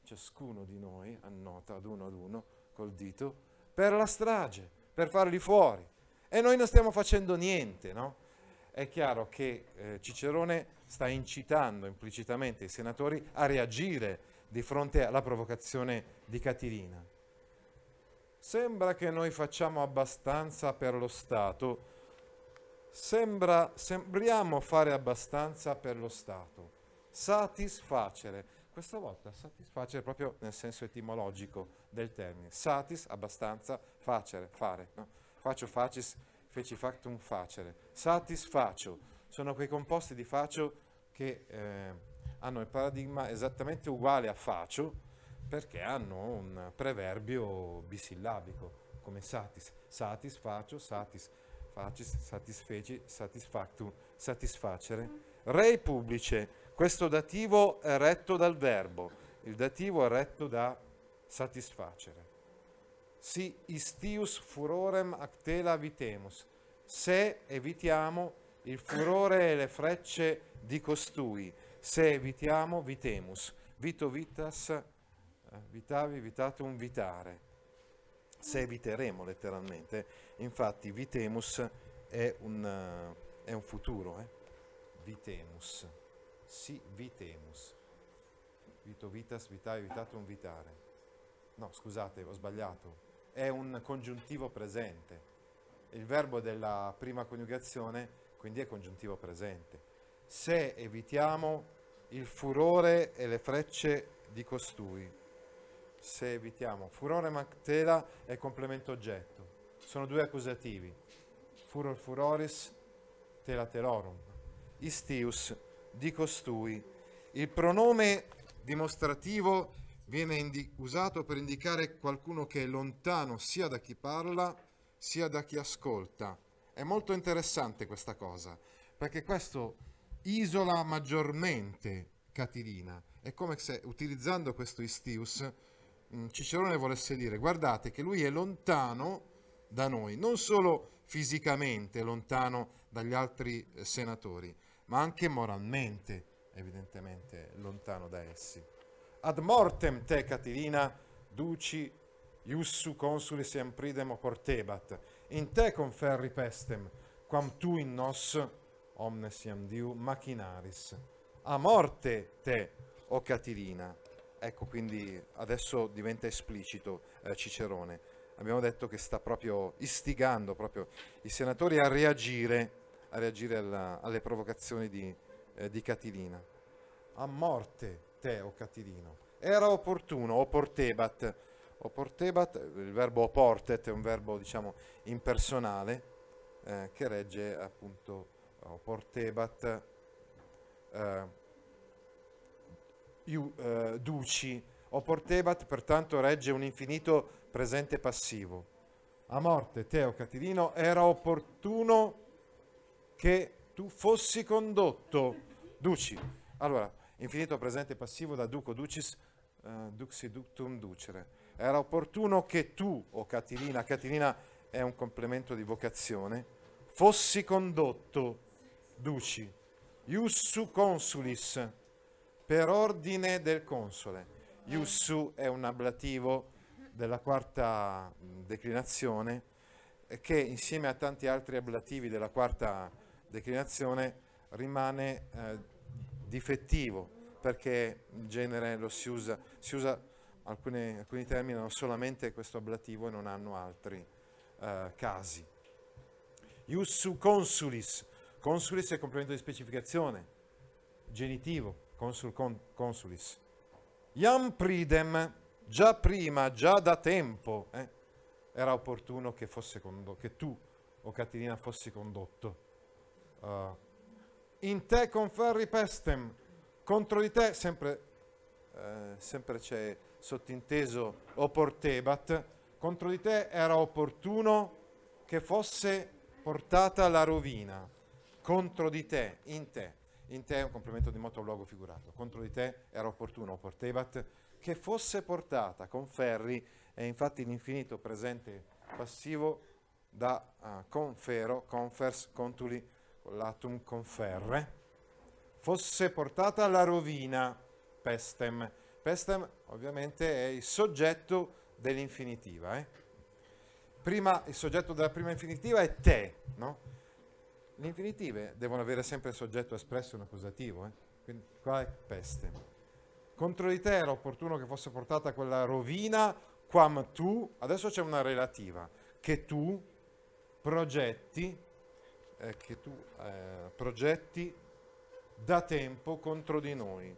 ciascuno di noi annota ad uno col dito, per la strage, per farli fuori, e noi non stiamo facendo niente, no? È chiaro che Cicerone sta incitando implicitamente i senatori a reagire di fronte alla provocazione di Catilina. Sembra che noi facciamo abbastanza per lo Stato, sembriamo fare abbastanza per lo Stato, satisfacere, questa volta satisfacere proprio nel senso etimologico del termine, satis, abbastanza, facere, fare, no? Faccio, facis, feci, factum, facere, satisfacio, sono quei composti di facio che hanno il paradigma esattamente uguale a facio, perché hanno un preverbio bisillabico come satis, satis faccio, satis facis, satisfeci, satisfactum, satisfacere. Rei publice, questo dativo è retto dal verbo, il dativo è retto da satisfacere. Si istius furorem actela vitemus, se evitiamo il furore e le frecce di costui, se evitiamo vitemus, vito vitas, vitavi, vitatum, vitare, se eviteremo letteralmente, infatti vitemus è un futuro, vitemus, si vitemus, vito vitas, vitavi, vitatum, vitare, no scusate ho sbagliato, è un congiuntivo presente. Il verbo della prima coniugazione quindi è congiuntivo presente. Se evitiamo il furore e le frecce di costui, se evitiamo, furore mactela è complemento oggetto, sono due accusativi, furor furoris, tela telorum, istius, di costui. Il pronome dimostrativo viene usato per indicare qualcuno che è lontano sia da chi parla sia da chi ascolta. È molto interessante questa cosa, perché questo isola maggiormente Catilina. È come se, utilizzando questo istius, Cicerone volesse dire: guardate che lui è lontano da noi, non solo fisicamente lontano dagli altri senatori, ma anche moralmente evidentemente lontano da essi. Ad mortem te Catilina duci iussu consulis empridemo portebat, in te conferri pestem, quam tu in nos omnes iam diu machinaris. A morte te, o Catilina. Ecco, quindi adesso diventa esplicito Cicerone. Abbiamo detto che sta proprio istigando proprio i senatori a reagire alle provocazioni di Catilina. A morte te, o Catilino. Era opportuno, o portebat. O portebat, il verbo oportet è un verbo, diciamo, impersonale, che regge appunto portebat, duci. O portebat pertanto regge un infinito presente passivo. A morte te, o Catilino, era opportuno che tu fossi condotto, duci. Allora, infinito presente passivo da duco ducis, duxi ductum ducere. Era opportuno che tu, o Catilina, Catilina è un complemento di vocazione, fossi condotto, duci, iussu consulis, per ordine del console. Iussu è un ablativo della quarta declinazione, che insieme a tanti altri ablativi della quarta declinazione rimane difettivo, perché in genere lo si usa alcuni termini hanno solamente questo ablativo e non hanno altri casi. Iussu consulis. Consulis è complemento di specificazione. Genitivo. Consul consulis. Iam pridem. Già prima, già da tempo. Era opportuno che fosse che tu, o Catilina, fossi condotto. In te conferri pestem. Contro di te sempre c'è sottinteso o portebat, contro di te era opportuno che fosse portata la rovina. Contro di te, in te. In te è un complemento di moto luogo figurato. Contro di te era opportuno o portebat che fosse portata. Conferri è infatti l'infinito presente passivo da confero, confers, contuli, latum conferre. Fosse portata la rovina. Pestem. Pestem ovviamente è il soggetto dell'infinitiva. Prima, il soggetto della prima infinitiva è te, no? Le infinitive devono avere sempre il soggetto espresso e un accusativo. Quindi qua è pestem. Contro di te era opportuno che fosse portata quella rovina, quam tu, adesso c'è una relativa, che tu progetti, da tempo contro di noi.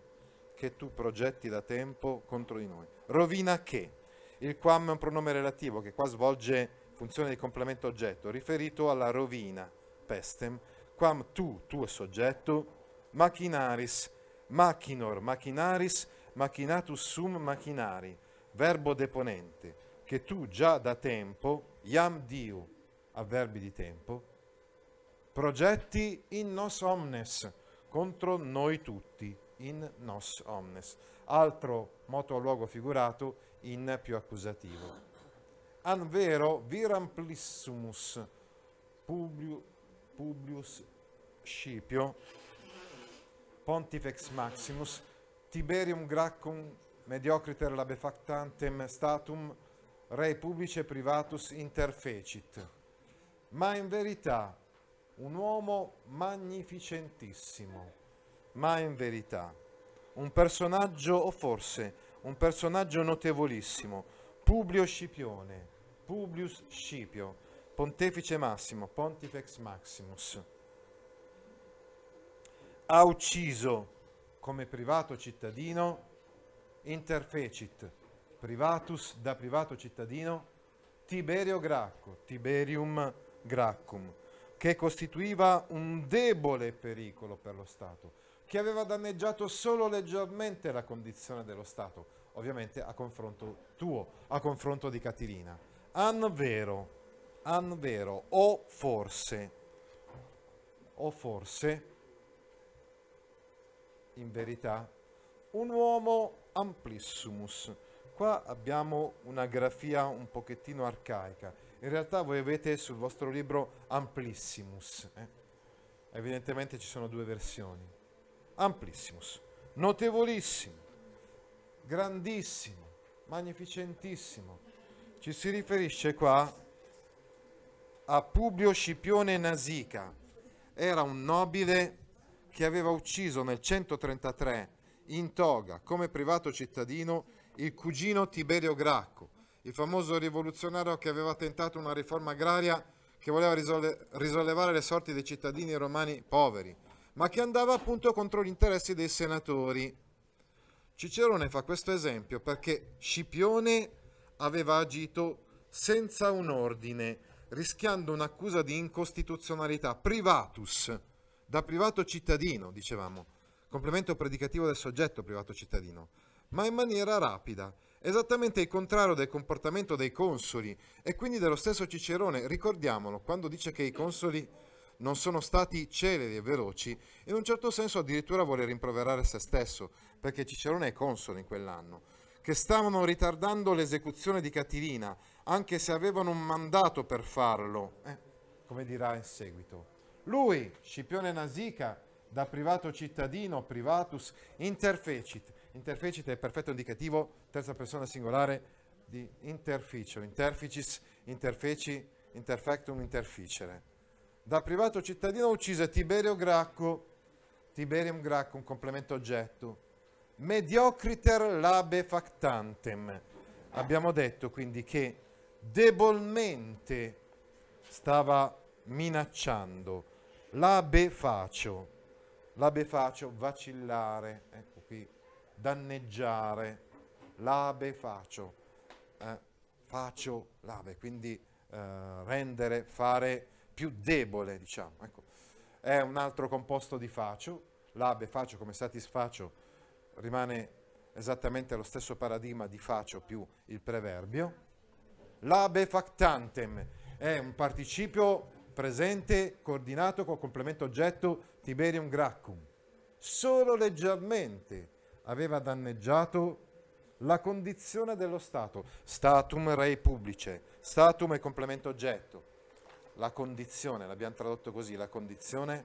Che tu progetti da tempo contro di noi. Rovina che. Il quam è un pronome relativo che qua svolge funzione di complemento oggetto, riferito alla rovina, pestem, quam tu, tuo soggetto, machinaris, machinor, machinaris, machinatus sum machinari, verbo deponente, che tu già da tempo, iam diu, avverbi di tempo, progetti in nos omnes, contro noi tutti. In nos omnes, altro moto a luogo figurato in più accusativo. Anvero viramplissumus Publius Scipio Pontifex Maximus Tiberium Graccum mediocriter labefactantem statum rei publice privatus interfecit. Ma in verità un uomo magnificentissimo, ma in verità, un personaggio, o forse un personaggio notevolissimo, Publio Scipione, Publio Scipio, pontefice massimo, Pontifex Maximus. Ha ucciso come privato cittadino, interfecit, privatus, da privato cittadino, Tiberio Gracco, Tiberium Graccum, che costituiva un debole pericolo per lo Stato, che aveva danneggiato solo leggermente la condizione dello Stato, ovviamente a confronto tuo, a confronto di Catilina. Anvero, o forse, in verità, un uomo amplissumus. Qua abbiamo una grafia un pochettino arcaica. In realtà voi avete sul vostro libro amplissimus. Evidentemente ci sono due versioni. Amplissimus, notevolissimo, grandissimo, magnificentissimo. Ci si riferisce qua a Publio Scipione Nasica. Era un nobile che aveva ucciso nel 133 in toga come privato cittadino il cugino Tiberio Gracco, il famoso rivoluzionario che aveva tentato una riforma agraria che voleva risollevare le sorti dei cittadini romani poveri, ma che andava appunto contro gli interessi dei senatori. Cicerone fa questo esempio perché Scipione aveva agito senza un ordine, rischiando un'accusa di incostituzionalità, privatus, da privato cittadino, dicevamo, complemento predicativo del soggetto privato cittadino, ma in maniera rapida, esattamente il contrario del comportamento dei consoli e quindi dello stesso Cicerone. Ricordiamolo, quando dice che i consoli non sono stati celeri e veloci, in un certo senso addirittura vuole rimproverare se stesso, perché Cicerone è console in quell'anno, che stavano ritardando l'esecuzione di Catilina, anche se avevano un mandato per farlo, come dirà in seguito. Lui, Scipione Nasica, da privato cittadino, privatus, interfecit. Interfecit è il perfetto indicativo, terza persona singolare, di interficio, interficis, interfeci, interfectum, interficere. Da privato cittadino uccise Tiberio Gracco, Tiberium Gracco, un complemento oggetto, mediocriter labe factantem. Abbiamo detto quindi che debolmente stava minacciando, labe facio, vacillare, ecco qui, danneggiare, labe facio, facio, labe, quindi rendere, fare più debole, diciamo, ecco. È un altro composto di facio, labe facio come satisfacio, rimane esattamente lo stesso paradigma di facio più il preverbio. Labe factantem è un participio presente coordinato col complemento oggetto Tiberium Graccum. Solo leggermente aveva danneggiato la condizione dello Stato, statum rei publice, statum è complemento oggetto. La condizione, l'abbiamo tradotto così, la condizione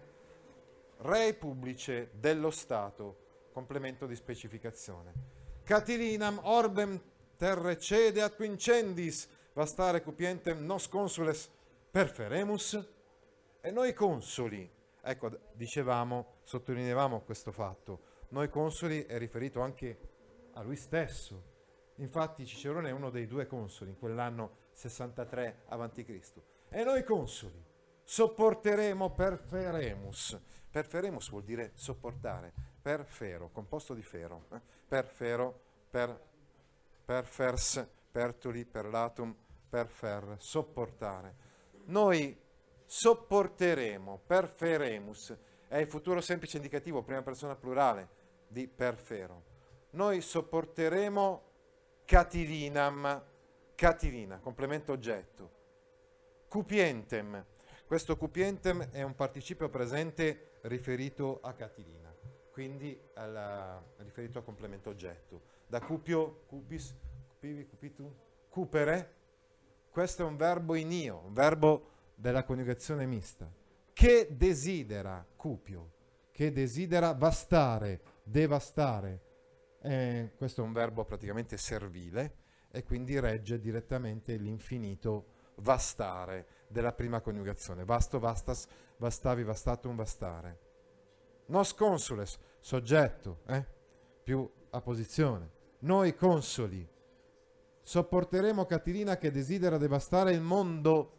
rei publice dello Stato, complemento di specificazione. Catilinam orbem terre cede ad incendis, vastare cupientem nos consules perferemus. E noi consoli, ecco, dicevamo, sottolineavamo questo fatto, noi consoli è riferito anche a lui stesso. Infatti Cicerone è uno dei due consoli in quell'anno 63 a.C., e noi consoli sopporteremo perferemus. Perferemus vuol dire sopportare, perfero, composto di fero, perfero, perfers, pertuli, perlatum, perfer, sopportare. Noi sopporteremo, perferemus, è il futuro semplice indicativo, prima persona plurale, di perfero. Noi sopporteremo Catilinam, Catilina, complemento oggetto. Cupientem, questo cupientem è un participio presente riferito a Catilina, quindi riferito a complemento oggetto. Da cupio, cupis, cupivi, cupitum, cupere, questo è un verbo in io, un verbo della coniugazione mista. Che desidera, cupio, che desidera vastare, devastare. Questo è un verbo praticamente servile e quindi regge direttamente l'infinito vastare della prima coniugazione, vasto, vastas, vastavi, vastatum, vastare. Nos consules, soggetto, più apposizione. Noi consoli sopporteremo Catilina che desidera devastare il mondo.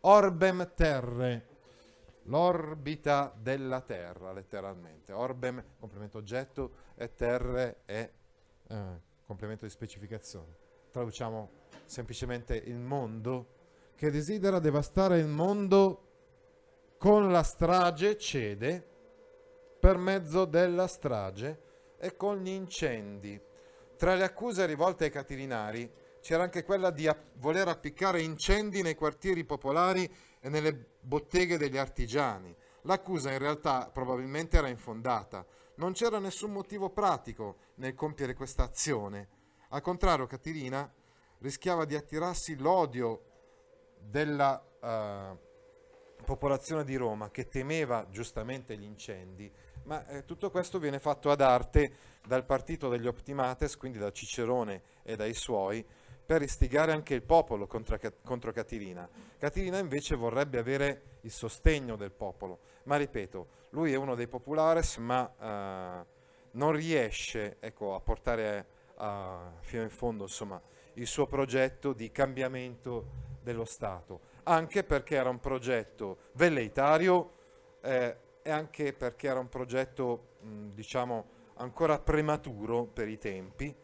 Orbem Terre, l'orbita della Terra, letteralmente. Orbem, complemento oggetto, e terre è complemento di specificazione. Traduciamo semplicemente il mondo, che desidera devastare il mondo con la strage, cede, per mezzo della strage e con gli incendi. Tra le accuse rivolte ai catilinari c'era anche quella di voler appiccare incendi nei quartieri popolari e nelle botteghe degli artigiani. L'accusa in realtà probabilmente era infondata. Non c'era nessun motivo pratico nel compiere questa azione. Al contrario, Catilina rischiava di attirarsi l'odio della popolazione di Roma, che temeva giustamente gli incendi, ma tutto questo viene fatto ad arte dal partito degli Optimates, quindi da Cicerone e dai suoi, per istigare anche il popolo contro Catilina. Catilina invece vorrebbe avere il sostegno del popolo, ma ripeto, lui è uno dei populares, ma non riesce, ecco, a portare fino in fondo, insomma, il suo progetto di cambiamento dello Stato, anche perché era un progetto velleitario e anche perché era un progetto, diciamo, ancora prematuro per i tempi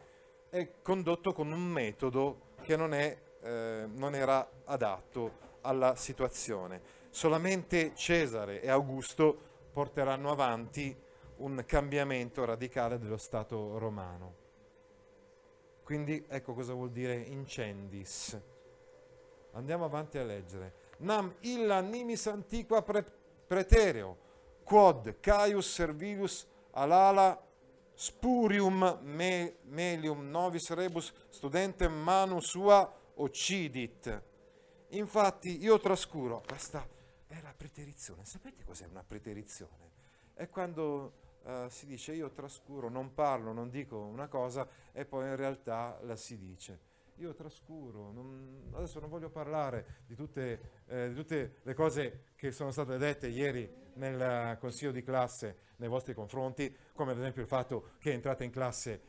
e condotto con un metodo che non era adatto alla situazione. Solamente Cesare e Augusto porteranno avanti un cambiamento radicale dello Stato romano. Quindi ecco cosa vuol dire incendis. Andiamo avanti a leggere. Nam illa nimis antiqua pretereo, quod Caius Servilius Ahala Spurium Melium novis rebus studentem manu sua occidit. Infatti io trascuro, questa è la preterizione. Sapete cos'è una preterizione? È quando si dice io trascuro, non parlo, non dico una cosa e poi in realtà la si dice. Io trascuro, adesso non voglio parlare di tutte le cose che sono state dette ieri nel consiglio di classe nei vostri confronti, come ad esempio il fatto che entrate in classe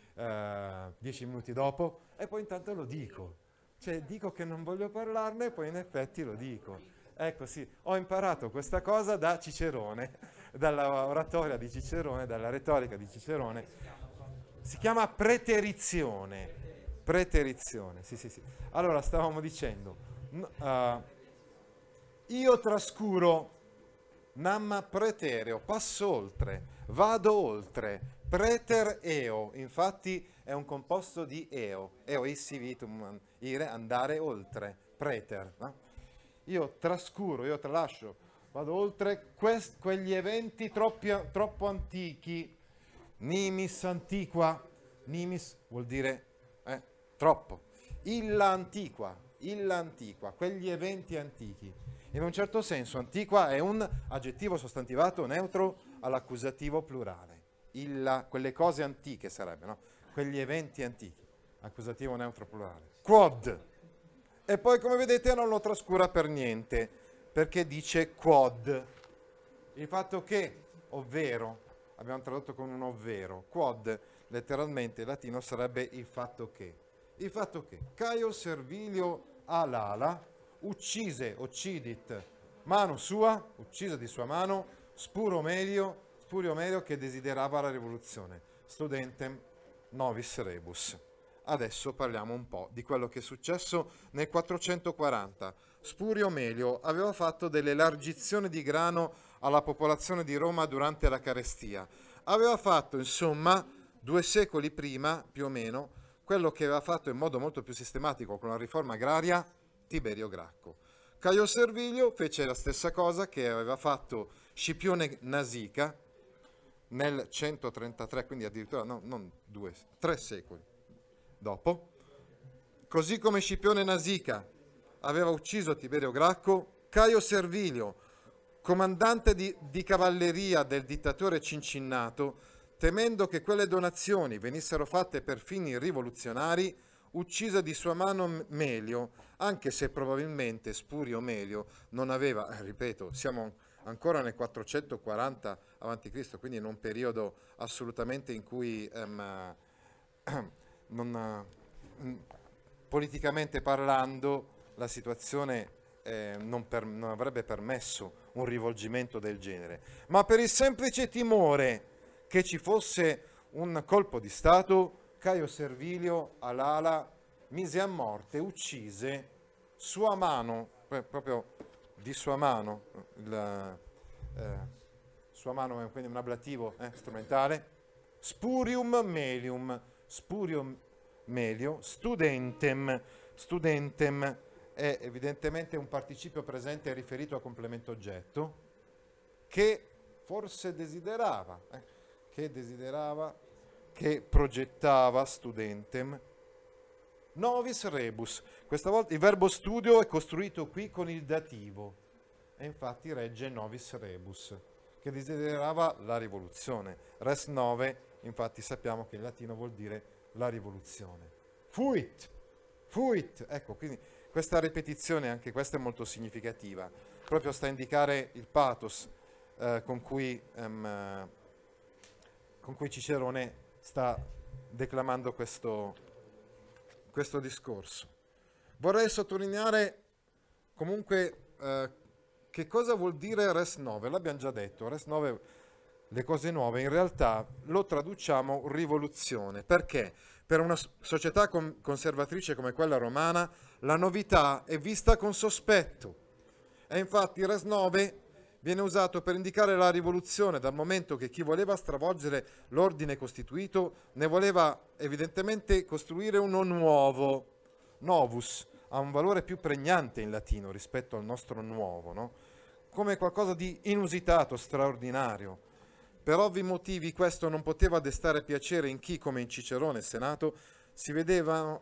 10 minuti dopo e poi intanto lo dico, cioè dico che non voglio parlarne e poi in effetti lo dico. Ecco sì, ho imparato questa cosa da Cicerone, dalla oratoria di Cicerone, dalla retorica di Cicerone, si chiama preterizione. Preterizione, sì. Allora, stavamo dicendo, io trascuro, namma pretereo, passo oltre, vado oltre, preter eo, infatti è un composto di eo, eoissi vitum, ire, andare oltre, preter, no? Io trascuro, io tralascio, vado oltre quegli eventi troppo antichi, nimis antiqua, nimis vuol dire troppo, illa antiqua, quegli eventi antichi. In un certo senso antiqua è un aggettivo sostantivato neutro all'accusativo plurale. Illa, quelle cose antiche sarebbe, no? Quegli eventi antichi, accusativo neutro plurale. Quod. E poi come vedete non lo trascura per niente, perché dice quod. Il fatto che, ovvero, abbiamo tradotto con un ovvero, quod letteralmente in latino sarebbe il fatto che. Il fatto che Caio Servilio Ahala uccise, occidit, mano sua, uccisa di sua mano, Spurio Melio che desiderava la rivoluzione, studentem novis rebus. Adesso parliamo un po' di quello che è successo nel 440. Spurio Melio aveva fatto delle elargizioni di grano alla popolazione di Roma durante la carestia. Aveva fatto, insomma, 2 secoli prima, più o meno, quello che aveva fatto in modo molto più sistematico con la riforma agraria Tiberio Gracco. Caio Servilio fece la stessa cosa che aveva fatto Scipione Nasica nel 133, quindi addirittura no, non 3 secoli dopo. Così come Scipione Nasica aveva ucciso Tiberio Gracco, Caio Servilio, comandante di cavalleria del dittatore Cincinnato, temendo che quelle donazioni venissero fatte per fini rivoluzionari, uccise di sua mano Melio, anche se probabilmente Spurio Melio non aveva, ripeto, siamo ancora nel 440 a.C., quindi in un periodo assolutamente in cui politicamente parlando la situazione non avrebbe permesso un rivolgimento del genere, ma per il semplice timore che ci fosse un colpo di Stato, Caio Servilio Ahala mise a morte, uccise sua mano, proprio di sua mano, sua mano è quindi un ablativo strumentale, Spurio Melio, studentem è evidentemente un participio presente riferito a complemento oggetto, che forse desiderava, che progettava studentem, novis rebus. Questa volta il verbo studio è costruito qui con il dativo e infatti regge novis rebus, che desiderava la rivoluzione. Res nove, infatti sappiamo che in latino vuol dire la rivoluzione. Fuit, ecco, quindi questa ripetizione, anche questa è molto significativa, proprio sta a indicare il pathos con cui Cicerone sta declamando questo discorso. Vorrei sottolineare comunque che cosa vuol dire res nove, l'abbiamo già detto, res nove, le cose nuove, in realtà lo traduciamo rivoluzione, perché per una società conservatrice come quella romana la novità è vista con sospetto e infatti res nove viene usato per indicare la rivoluzione, dal momento che chi voleva stravolgere l'ordine costituito ne voleva evidentemente costruire uno nuovo. Novus ha un valore più pregnante in latino rispetto al nostro nuovo, no? Come qualcosa di inusitato, straordinario. Per ovvi motivi questo non poteva destare piacere in chi, come in Cicerone e Senato, si vedevano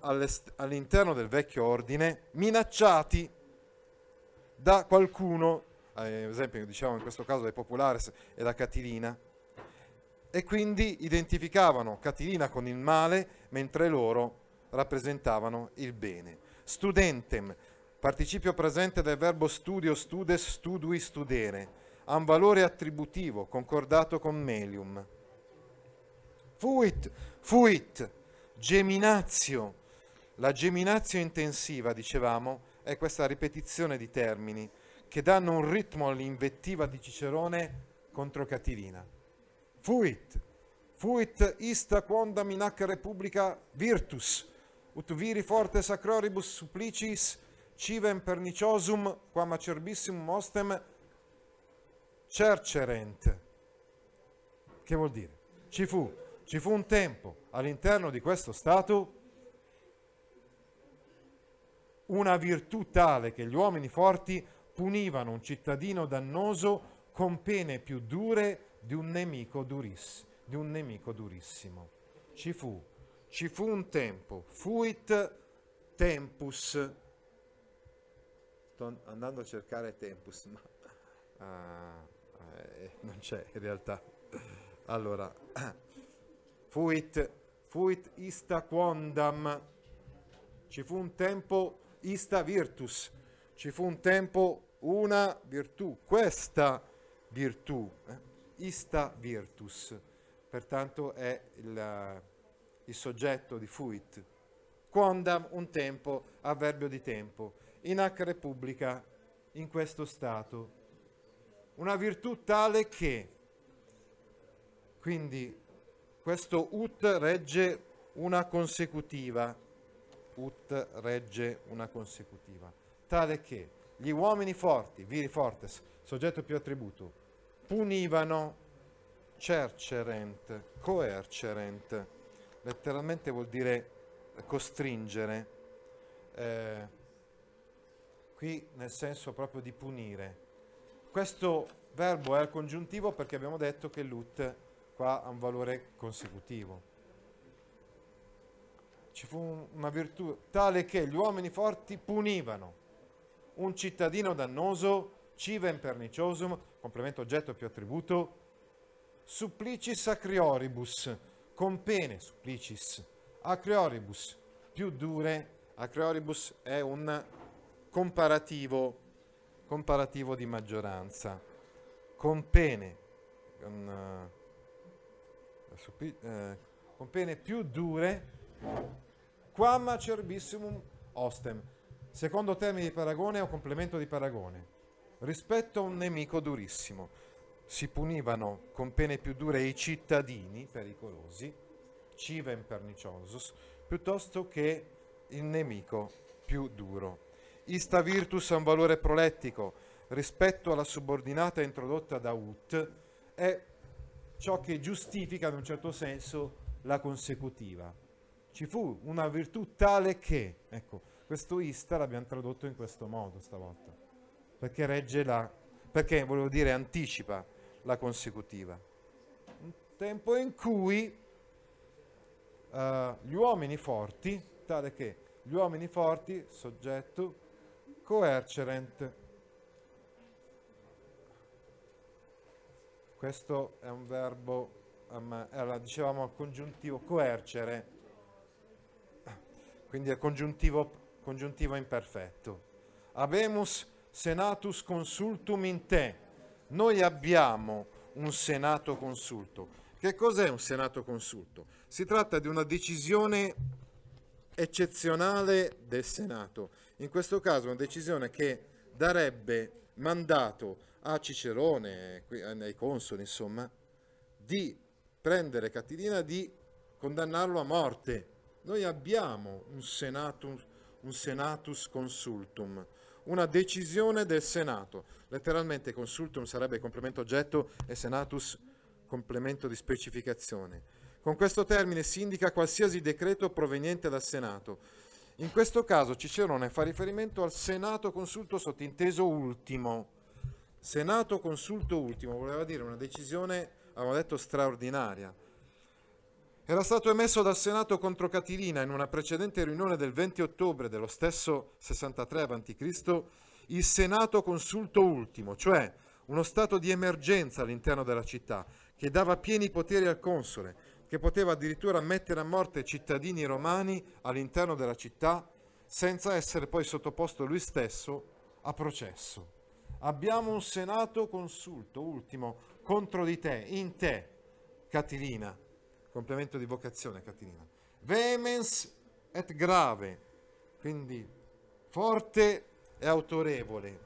all'interno del vecchio ordine minacciati da qualcuno, ad esempio, diciamo in questo caso dai populares e da Catilina, e quindi identificavano Catilina con il male mentre loro rappresentavano il bene. Studentem, participio presente del verbo studio, studes, studui, studere, ha un valore attributivo concordato con melium. Fuit, geminazio, la geminazio intensiva, dicevamo, è questa ripetizione di termini che danno un ritmo all'invettiva di Cicerone contro Catilina. Fuit ista quondam in hac republica virtus, ut viri forte sacroribus supplicis, civem perniciosum, quam acerbissimum ostem cercerent. Che vuol dire? Ci fu un tempo all'interno di questo stato una virtù tale che gli uomini forti punivano un cittadino dannoso con pene più dure di un nemico durissimo. Ci fu un tempo, fuit tempus. Sto andando a cercare tempus, ma non c'è in realtà. Allora, fuit ista quondam. Ci fu un tempo ista virtus. Ci fu un tempo una virtù, questa virtù, ista virtus, pertanto è il soggetto di fuit. Quondam, un tempo, avverbio di tempo, in hac republica, in questo stato. Una virtù tale che, quindi questo ut regge una consecutiva, tale che gli uomini forti, viri fortes, soggetto più attributo, punivano cercerent, coercerent, letteralmente vuol dire costringere, qui nel senso proprio di punire. Questo verbo è al congiuntivo perché abbiamo detto che l'ut qua ha un valore consecutivo. Ci fu una virtù tale che gli uomini forti punivano un cittadino dannoso, civem perniciosum, complemento oggetto più attributo, supplicis acrioribus, con pene, supplicis, acrioribus, più dure, acrioribus è un comparativo di maggioranza, con pene, con pene più dure, quam acerbissimum ostem, secondo termine di paragone o complemento di paragone, rispetto a un nemico durissimo. Si punivano con pene più dure i cittadini pericolosi, civem perniciosus, piuttosto che il nemico più duro. Ista virtus ha un valore prolettico rispetto alla subordinata introdotta da ut, è ciò che giustifica in un certo senso la consecutiva. Ci fu una virtù tale che, ecco, questo ista l'abbiamo tradotto in questo modo stavolta, perché regge la, perché volevo dire anticipa la consecutiva. Un tempo in cui gli uomini forti, tale che gli uomini forti, soggetto, coercerent. Questo è un verbo, allora, dicevamo al congiuntivo coercere, quindi al congiuntivo imperfetto. Habemus senatus consultum in te. Noi abbiamo un senato consulto. Che cos'è un senato consulto? Si tratta di una decisione eccezionale del Senato. In questo caso una decisione che darebbe mandato a Cicerone, ai consoli, insomma, di prendere Catilina, di condannarlo a morte. Noi abbiamo un senatus consultum, una decisione del Senato. Letteralmente consultum sarebbe complemento oggetto e senatus complemento di specificazione. Con questo termine si indica qualsiasi decreto proveniente dal Senato. In questo caso Cicerone fa riferimento al Senato consulto sottinteso ultimo. Senato consulto ultimo voleva dire una decisione, avevamo detto, straordinaria. Era stato emesso dal Senato contro Catilina in una precedente riunione del 20 ottobre dello stesso 63 a.C. il Senato consulto ultimo, cioè uno stato di emergenza all'interno della città che dava pieni poteri al console, che poteva addirittura mettere a morte cittadini romani all'interno della città senza essere poi sottoposto lui stesso a processo. Abbiamo un senato consulto ultimo contro di te, in te, Catilina, complemento di vocazione Catilina. Vehemens et grave, quindi forte e autorevole.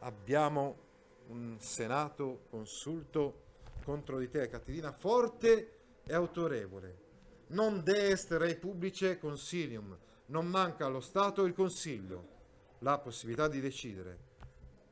Abbiamo un senato consulto contro di te, Catilina, forte è autorevole. Non deest rei publice consilium, non manca allo Stato il consiglio, la possibilità di decidere.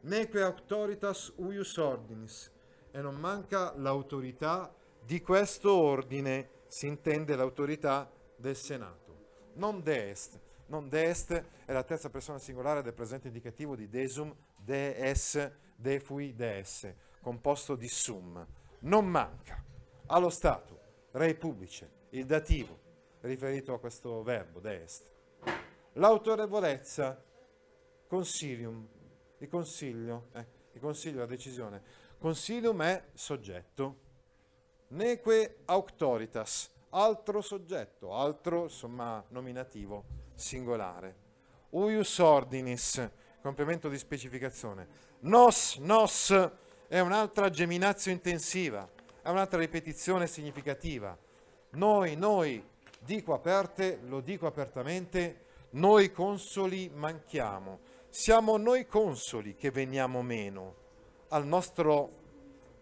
Neque auctoritas uius ordinis, e non manca l'autorità di questo ordine, si intende l'autorità del Senato. Non deest, non deest è la terza persona singolare del presente indicativo di desum, dees, defui, deesse, composto di sum. Non manca allo Stato rei pubblice, il dativo, riferito a questo verbo, deest. L'autorevolezza, consilium, il consiglio, la decisione. Consilium è soggetto. Neque auctoritas, altro soggetto, altro, insomma, nominativo, singolare. Uius ordinis, complemento di specificazione. Nos, nos, è un'altra geminazio intensiva. È un'altra ripetizione significativa. Noi, dico aperte, lo dico apertamente, noi consoli manchiamo. Siamo noi consoli che veniamo meno al nostro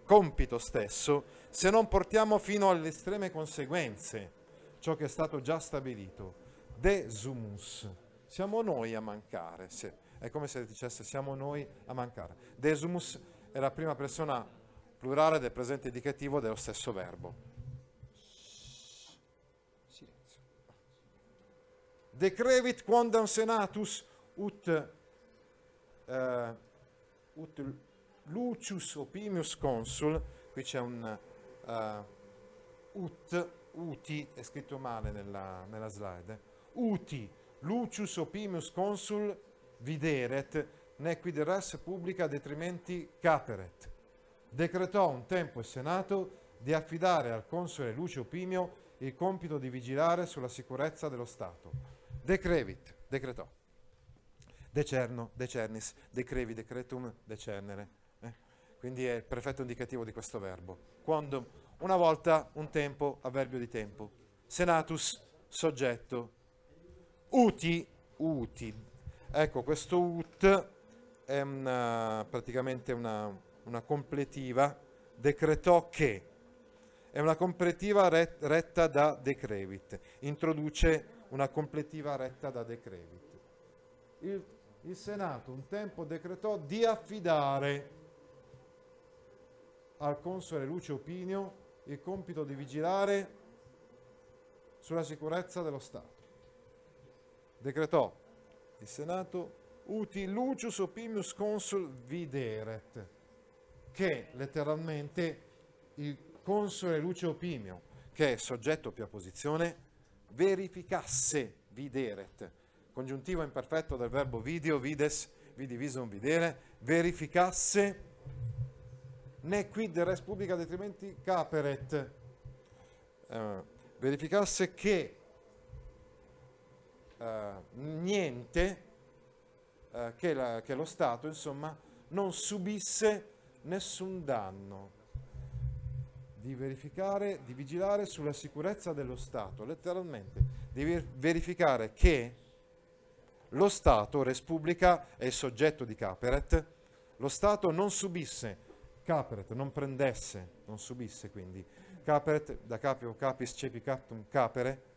compito stesso se non portiamo fino alle estreme conseguenze ciò che è stato già stabilito. De sumus. Siamo noi a mancare. È come se dicesse siamo noi a mancare. De sumus è la prima persona plurale del presente indicativo dello stesso verbo. Silenzio. Decrevit quondam senatus ut Lucius Opimius consul, qui c'è un uti, è scritto male nella slide, uti Lucius Opimius consul videret, nequid res publica detrimenti caperet. Decretò un tempo il Senato di affidare al console Lucio Opimio il compito di vigilare sulla sicurezza dello Stato. Decrevit, decretò. Decerno, decernis, decrevi, decretum, decernere. Quindi è il prefetto indicativo di questo verbo. Quando, una volta, un tempo, avverbio di tempo. Senatus, soggetto. Uti. Ecco, questo ut è praticamente una completiva, decretò che. È una completiva retta da decrevit. Introduce una completiva retta da decrevit. Il Senato un tempo decretò di affidare al console Lucio Pinio il compito di vigilare sulla sicurezza dello Stato. Decretò il Senato uti Lucius Opimius consul videret, che letteralmente il console Lucio Opimio, che è il soggetto più a posizione, verificasse videret, congiuntivo imperfetto del verbo video, vides, vidivisum, videre, verificasse, ne quid res publica detrimenti caperet, verificasse che niente, che lo Stato, insomma, non subisse nessun danno, di verificare, di vigilare sulla sicurezza dello Stato, letteralmente, di verificare che lo Stato, res publica, è il soggetto di caperet, lo Stato non subisse, caperet, non prendesse, non subisse, quindi caperet, da capio capis cepi captum capere,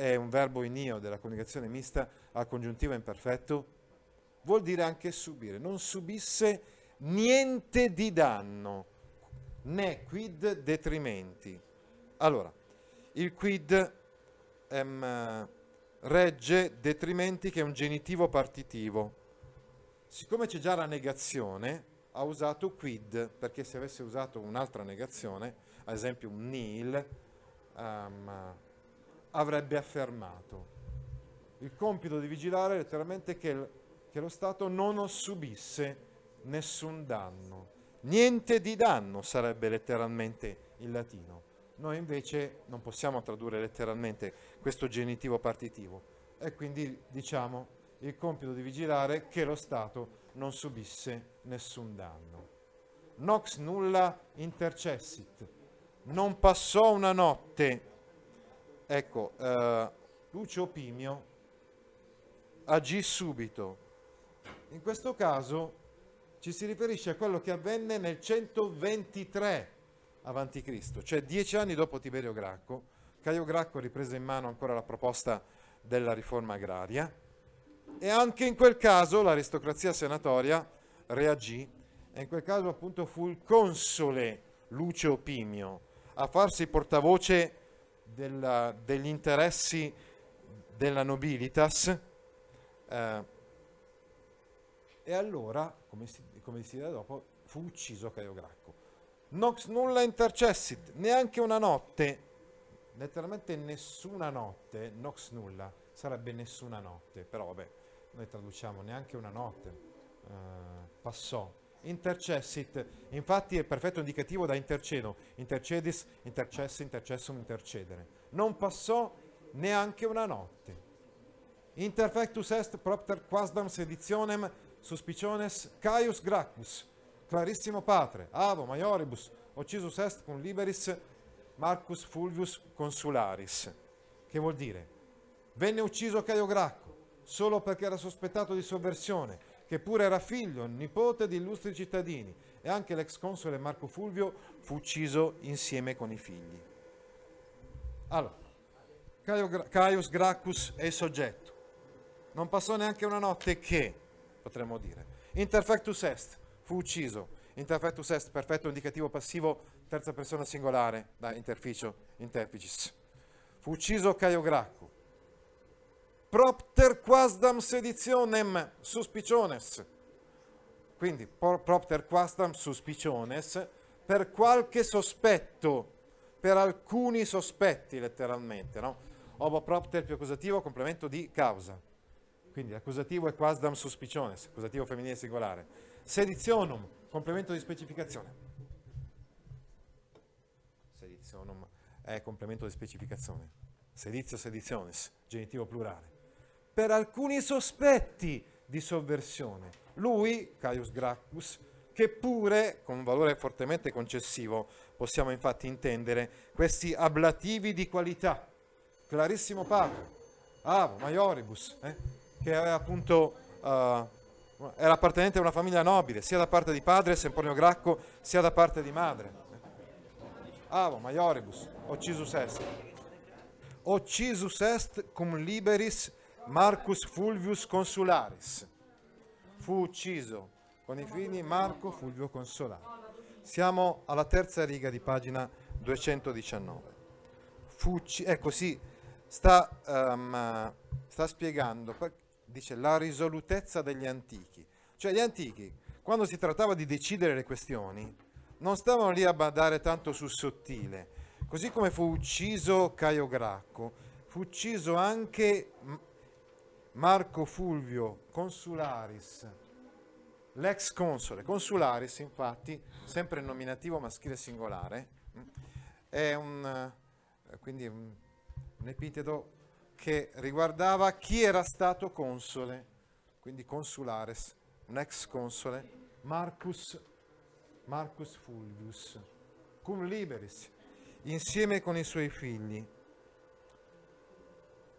è un verbo in io della coniugazione mista al congiuntivo imperfetto, vuol dire anche subire, non subisse niente di danno, né quid detrimenti. Allora, il quid regge detrimenti, che è un genitivo partitivo. Siccome c'è già la negazione, ha usato quid, perché se avesse usato un'altra negazione, ad esempio un nihil, avrebbe affermato il compito di vigilare letteralmente che lo Stato non subisse nessun danno. Niente di danno sarebbe letteralmente in latino. Noi invece non possiamo tradurre letteralmente questo genitivo partitivo e quindi diciamo il compito di vigilare che lo Stato non subisse nessun danno. Nox nulla intercessit. Non passò una notte. Ecco, Lucio Opimio agì subito. In questo caso ci si riferisce a quello che avvenne nel 123 a.C., cioè 10 anni dopo Tiberio Gracco. Caio Gracco riprese in mano ancora la proposta della riforma agraria. E anche in quel caso l'aristocrazia senatoria reagì, e in quel caso appunto fu il console Lucio Opimio a farsi portavoce degli interessi della nobilitas, e allora, come si dirà dopo, fu ucciso Caio Gracco. Nox nulla intercessit, neanche una notte, letteralmente nessuna notte, nox nulla, sarebbe nessuna notte, però vabbè, noi traduciamo neanche una notte, passò. Intercessit, infatti è perfetto indicativo da intercedo, intercedis, intercesse, intercessum, intercedere. Non passò neanche una notte. Interfectus est propter quasdam seditionem suspiciones Caius Gracchus, clarissimo patre, avo maioribus, occisus est cum liberis Marcus Fulvius consularis. Che vuol dire? Venne ucciso Caio Gracco solo perché era sospettato di sovversione, che pure era figlio, nipote di illustri cittadini, e anche l'ex console Marco Fulvio fu ucciso insieme con i figli. Allora, Caius Gracchus è il soggetto. Non passò neanche una notte che, potremmo dire, interfectus est, fu ucciso. Interfectus est, perfetto indicativo passivo, terza persona singolare, da interficio, interficis. Fu ucciso Caio Gracco. Propter quasdam seditionem suspiciones, quindi propter quasdam suspiciones, per qualche sospetto, per alcuni sospetti letteralmente, no? Ovo propter più accusativo, complemento di causa, quindi l'accusativo è quasdam suspiciones, accusativo femminile singolare. Seditionum, complemento di specificazione, seditionum è complemento di specificazione, sedizio seditiones, genitivo plurale, per alcuni sospetti di sovversione. Lui, Caius Gracchus, che pure, con un valore fortemente concessivo, possiamo infatti intendere questi ablativi di qualità. Clarissimo patre, Maioribus, che aveva appunto era appartenente a una famiglia nobile, sia da parte di padre Semponio Gracco, sia da parte di madre. Avo Maioribus, occisus est. Occisus est cum liberis Marcus Fulvius Consularis. Fu ucciso con i figli Marco Fulvio Consolare. Siamo alla terza riga di pagina 219. Ecco, sì, sta spiegando, dice, la risolutezza degli antichi. Cioè gli antichi, quando si trattava di decidere le questioni, non stavano lì a badare tanto sul sottile. Così come fu ucciso Caio Gracco, fu ucciso anche Marco Fulvio Consularis, l'ex console. Consularis, infatti, sempre in nominativo maschile singolare, è un epiteto che riguardava chi era stato console, quindi consulares, un ex console, Marcus Fulvius, cum liberis, insieme con i suoi figli.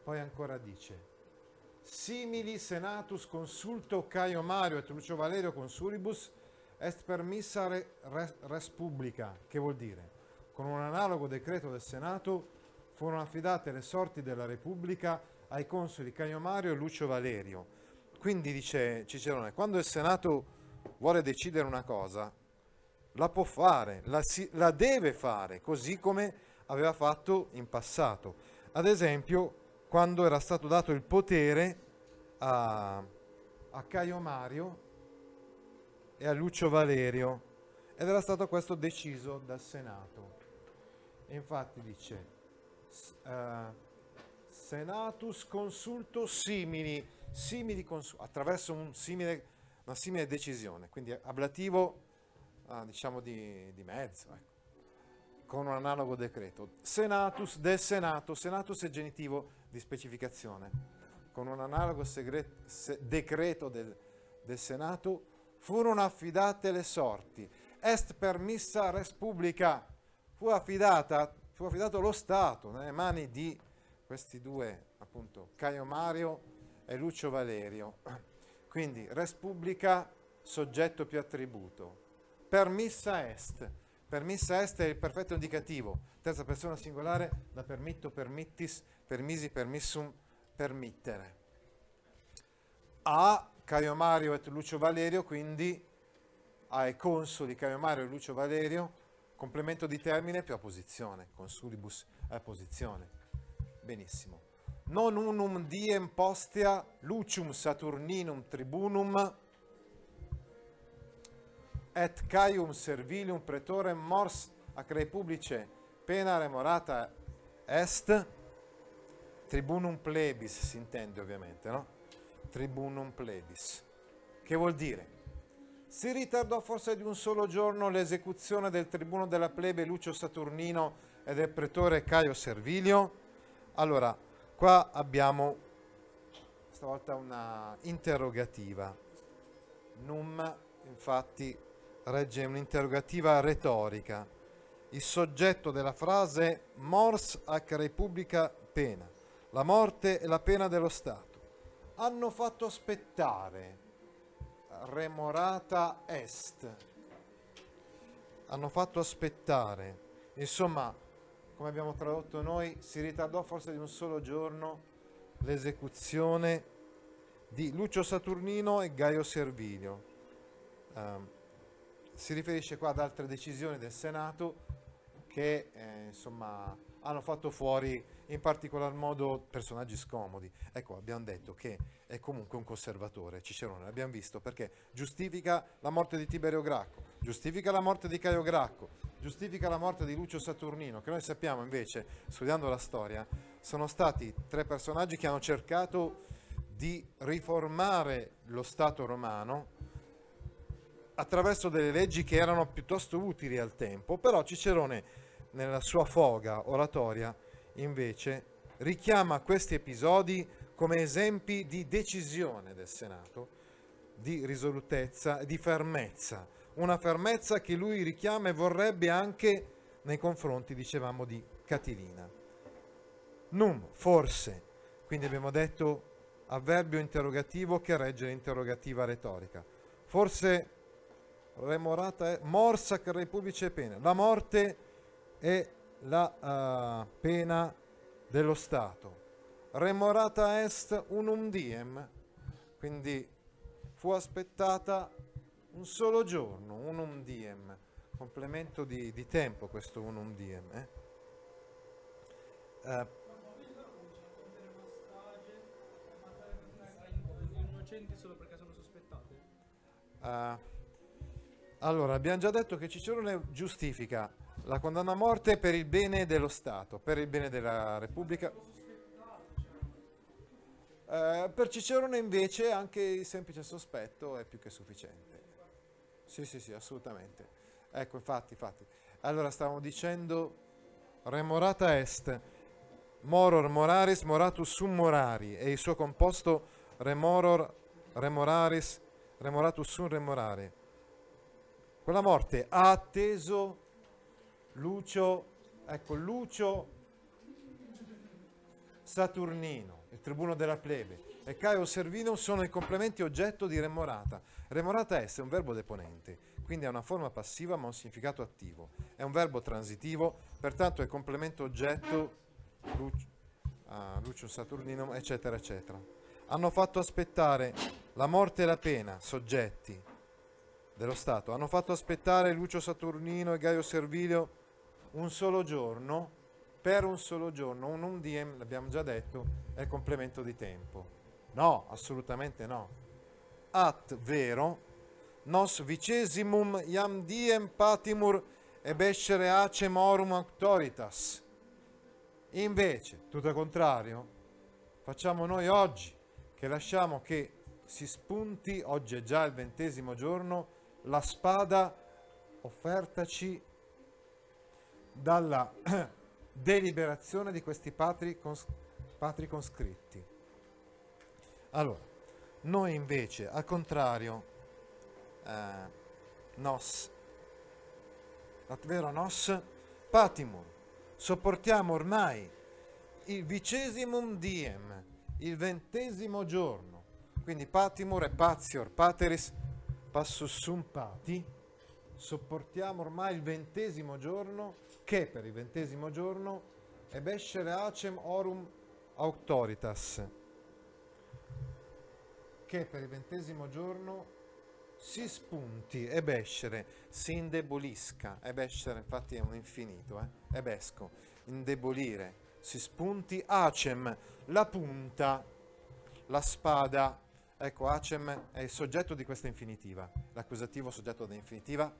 Poi ancora dice, simili senatus consulto Caio Mario et Lucio Valerio consulibus est permissa res publica, che vuol dire? Con un analogo decreto del Senato furono affidate le sorti della Repubblica ai consoli Caio Mario e Lucio Valerio. Quindi, dice Cicerone, quando il Senato vuole decidere una cosa, la può fare, la deve fare, così come aveva fatto in passato. Ad esempio, quando era stato dato il potere a Caio Mario e a Lucio Valerio, ed era stato questo deciso dal Senato. E infatti dice, senatus consulto simili consulto, attraverso una simile decisione, quindi ablativo, diciamo di mezzo, con un analogo decreto. Senatus del Senato, senatus è genitivo di specificazione, con un analogo decreto del Senato furono affidate le sorti. Est permissa res publica, fu affidato lo Stato nelle mani di questi due, appunto, Caio Mario e Lucio Valerio. Quindi res publica, soggetto più attributo. Permissa est è il perfetto indicativo, terza persona singolare, da permitto, permittis, permisi, permissum, permittere. A Caio Mario e Lucio Valerio, quindi ai consoli Caio Mario e Lucio Valerio, complemento di termine più apposizione, consulibus apposizione. Benissimo. Non unum diem postea Lucium Saturninum tribunum et Caium Servilium pretorem mors acrei publice pena remorata est. Tribunum plebis si intende, ovviamente, no? Tribunum plebis. Che vuol dire? Si ritardò forse di un solo giorno l'esecuzione del tribuno della plebe Lucio Saturnino e del pretore Caio Servilio? Allora, qua abbiamo stavolta una interrogativa. Num, infatti, regge un'interrogativa retorica. Il soggetto della frase è mors ac republica pena, la morte e la pena dello Stato. Hanno fatto aspettare. Remorata est, hanno fatto aspettare, insomma, come abbiamo tradotto noi, si ritardò forse di un solo giorno l'esecuzione di Lucio Saturnino e Gaio Servilio. Si riferisce qua ad altre decisioni del Senato che insomma hanno fatto fuori in particolar modo personaggi scomodi. Ecco, abbiamo detto che è comunque un conservatore, Cicerone, l'abbiamo visto, perché giustifica la morte di Tiberio Gracco, giustifica la morte di Caio Gracco, giustifica la morte di Lucio Saturnino, che noi sappiamo invece, studiando la storia, sono stati tre personaggi che hanno cercato di riformare lo Stato romano attraverso delle leggi che erano piuttosto utili al tempo, però Cicerone, nella sua foga oratoria, invece, richiama questi episodi come esempi di decisione del Senato, di risolutezza e di fermezza. Una fermezza che lui richiama e vorrebbe anche nei confronti, dicevamo, di Catilina. Num, forse. Quindi abbiamo detto avverbio interrogativo che regge l'interrogativa retorica. Forse remorata è morsa che repubblice pena. La morte è la pena dello Stato. Remorata est unum diem, quindi fu aspettata un solo giorno, unum diem, complemento di tempo questo unum diem. Solo perché sono sospettate. Allora, abbiamo già detto che Cicerone giustifica la condanna a morte per il bene dello Stato, per il bene della Repubblica. Per Cicerone invece anche il semplice sospetto è più che sufficiente. Sì, sì, sì, assolutamente. Ecco, infatti. Allora, stavamo dicendo remorata est, moror moraris moratus sum morari, e il suo composto remoror remoraris, remoratus sum remorare. Quella morte ha atteso Lucio, ecco, Lucio Saturnino, il tribuno della plebe, e Caio Servilio sono i complementi oggetto di remorata. Remorata est è un verbo deponente, quindi ha una forma passiva ma un significato attivo. È un verbo transitivo, pertanto è complemento oggetto Lucio Saturnino, eccetera, eccetera. Hanno fatto aspettare la morte e la pena, soggetti dello Stato. Hanno fatto aspettare Lucio Saturnino e Gaio Servilio un solo giorno, per un solo giorno. Un diem, l'abbiamo già detto, è complemento di tempo. No, assolutamente no. At vero, nos vicesimum iam diem patimur ebescere ace morum auctoritas. Invece, tutto il contrario, facciamo noi oggi, che lasciamo che si spunti, oggi è già il 20° giorno, la spada offertaci dalla deliberazione di questi patri conscritti. Allora, noi invece, al contrario, nos, atvero nos, patimur, sopportiamo ormai il 20° diem, il 20° giorno, quindi patimur e patior, pateris, passus sum pati, sopportiamo ormai il 20° giorno, che per il 20° giorno ebescere acem orum auctoritas, che per il 20° giorno si spunti, ebescere, si indebolisca, ebescere infatti è un infinito, ebesco, indebolire, si spunti acem, la punta, la spada. Ecco, acem è il soggetto di questa infinitiva, l'accusativo soggetto dell'infinitiva,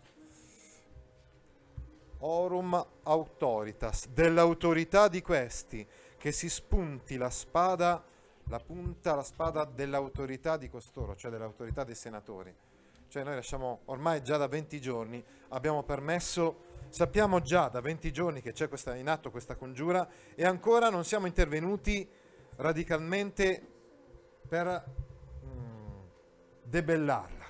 orum auctoritas, dell'autorità di questi, che si spunti la spada, la punta, la spada dell'autorità di costoro, cioè dell'autorità dei senatori. Cioè noi lasciamo, ormai già da 20 giorni abbiamo permesso, sappiamo già da 20 giorni che c'è in atto questa congiura e ancora non siamo intervenuti radicalmente per debellarla.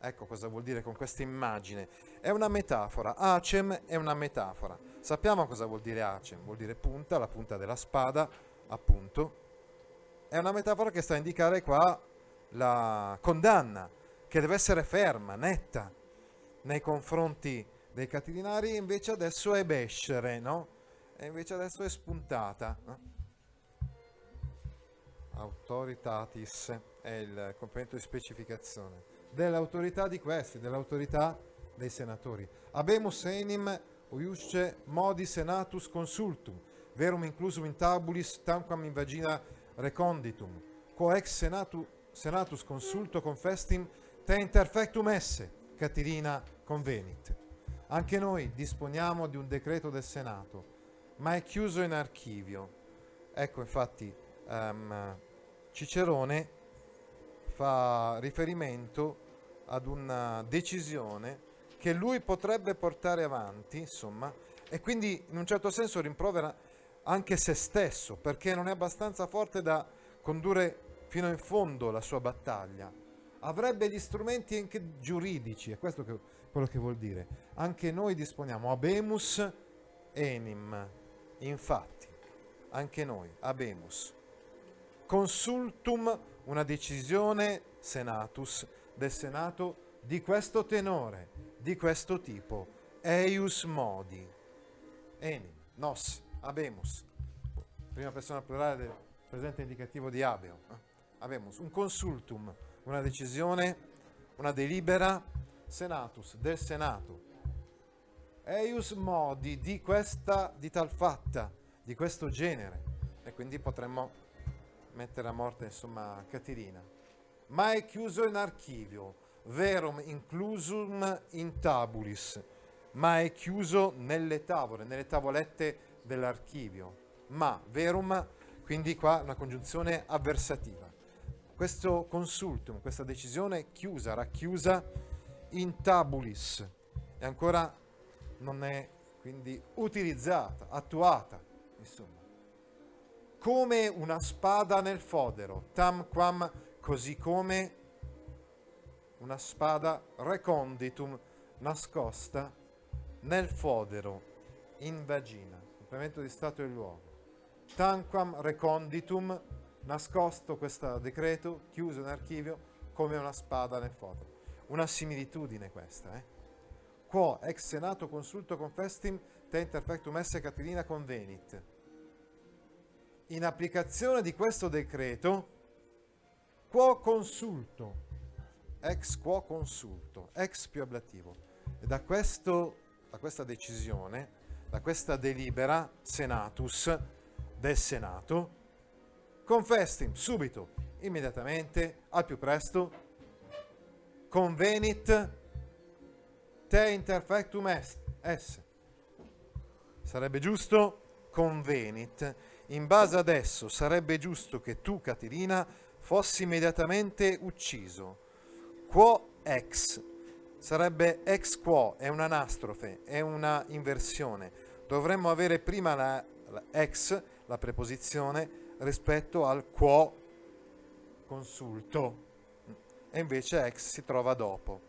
Ecco cosa vuol dire con questa immagine. È una metafora, acem è una metafora. Sappiamo cosa vuol dire acem, vuol dire punta, la punta della spada, appunto. È una metafora che sta a indicare qua la condanna, che deve essere ferma, netta, nei confronti dei catilinari, invece adesso è bescere, no? E invece adesso è spuntata, no? Autoritatis è il complemento di specificazione dell'autorità di questi, dell'autorità dei senatori. Habemus enim uiusce modi senatus consultum, verum inclusum in tabulis tanquam in vagina reconditum, quo ex senatus consulto confestim te interfectum esse, Catilina convenit. Anche noi disponiamo di un decreto del Senato, ma è chiuso in archivio. Ecco, infatti, Cicerone fa riferimento ad una decisione che lui potrebbe portare avanti, insomma, e quindi in un certo senso rimprovera anche se stesso, perché non è abbastanza forte da condurre fino in fondo la sua battaglia. Avrebbe gli strumenti anche giuridici, è questo che... quello che vuol dire, anche noi disponiamo, habemus enim, infatti, anche noi, habemus, consultum, una decisione senatus del Senato di questo tenore, di questo tipo, eius modi, enim, nos, habemus, prima persona plurale del presente indicativo di habeo, habemus, un consultum, una decisione, una delibera, senatus, del Senato, eius modi, di questa, di tal fatta, di questo genere, e quindi potremmo mettere a morte, insomma, Catilina. Mai chiuso in archivio, verum inclusum in tabulis, ma è chiuso nelle tavole, nelle tavolette dell'archivio. Ma, verum, quindi qua una congiunzione avversativa. Questo consultum, questa decisione è chiusa, racchiusa in tabulis, e ancora non è quindi utilizzata, attuata, insomma. Come una spada nel fodero, tamquam, così come una spada reconditum, nascosta nel fodero, in vagina, complemento di stato e luogo. Tanquam reconditum, nascosto questo decreto, chiuso in archivio, come una spada nel fodero. Una similitudine questa, eh? Quo ex senato consulto confestim te interfectum esse Catilina convenit. In applicazione di questo decreto, quo consulto, ex quo consulto, ex più ablativo, e da questo, da questa decisione, da questa delibera senatus del Senato, confestim, subito, immediatamente, al più presto, convenit te interfectum est, sarebbe giusto convenit, in base ad esso sarebbe giusto che tu, Catilina, fossi immediatamente ucciso. Quo ex, sarebbe ex quo, è un'anastrofe, è una inversione. Dovremmo avere prima la ex, la preposizione, rispetto al quo consulto. E invece ex si trova dopo.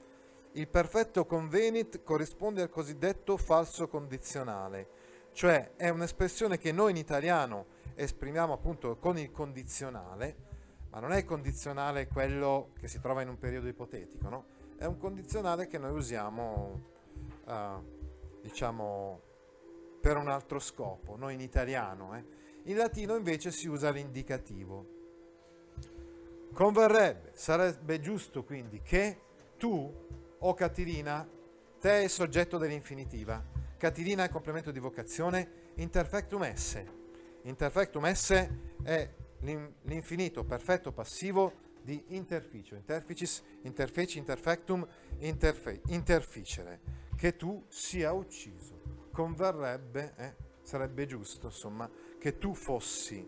Il perfetto convenit corrisponde al cosiddetto falso condizionale, cioè è un'espressione che noi in italiano esprimiamo appunto con il condizionale, ma non è condizionale quello che si trova in un periodo ipotetico, no? È un condizionale che noi usiamo, diciamo, per un altro scopo, noi in italiano. In latino invece si usa l'indicativo. Converrebbe, sarebbe giusto quindi che tu, o Catilina, te è il soggetto dell'infinitiva. Catilina è complemento di vocazione, interfectum esse. Interfectum esse è l'infinito perfetto passivo di interficio, interficis, interfeci, interfectum, interficere, che tu sia ucciso. Converrebbe, sarebbe giusto, insomma, che tu fossi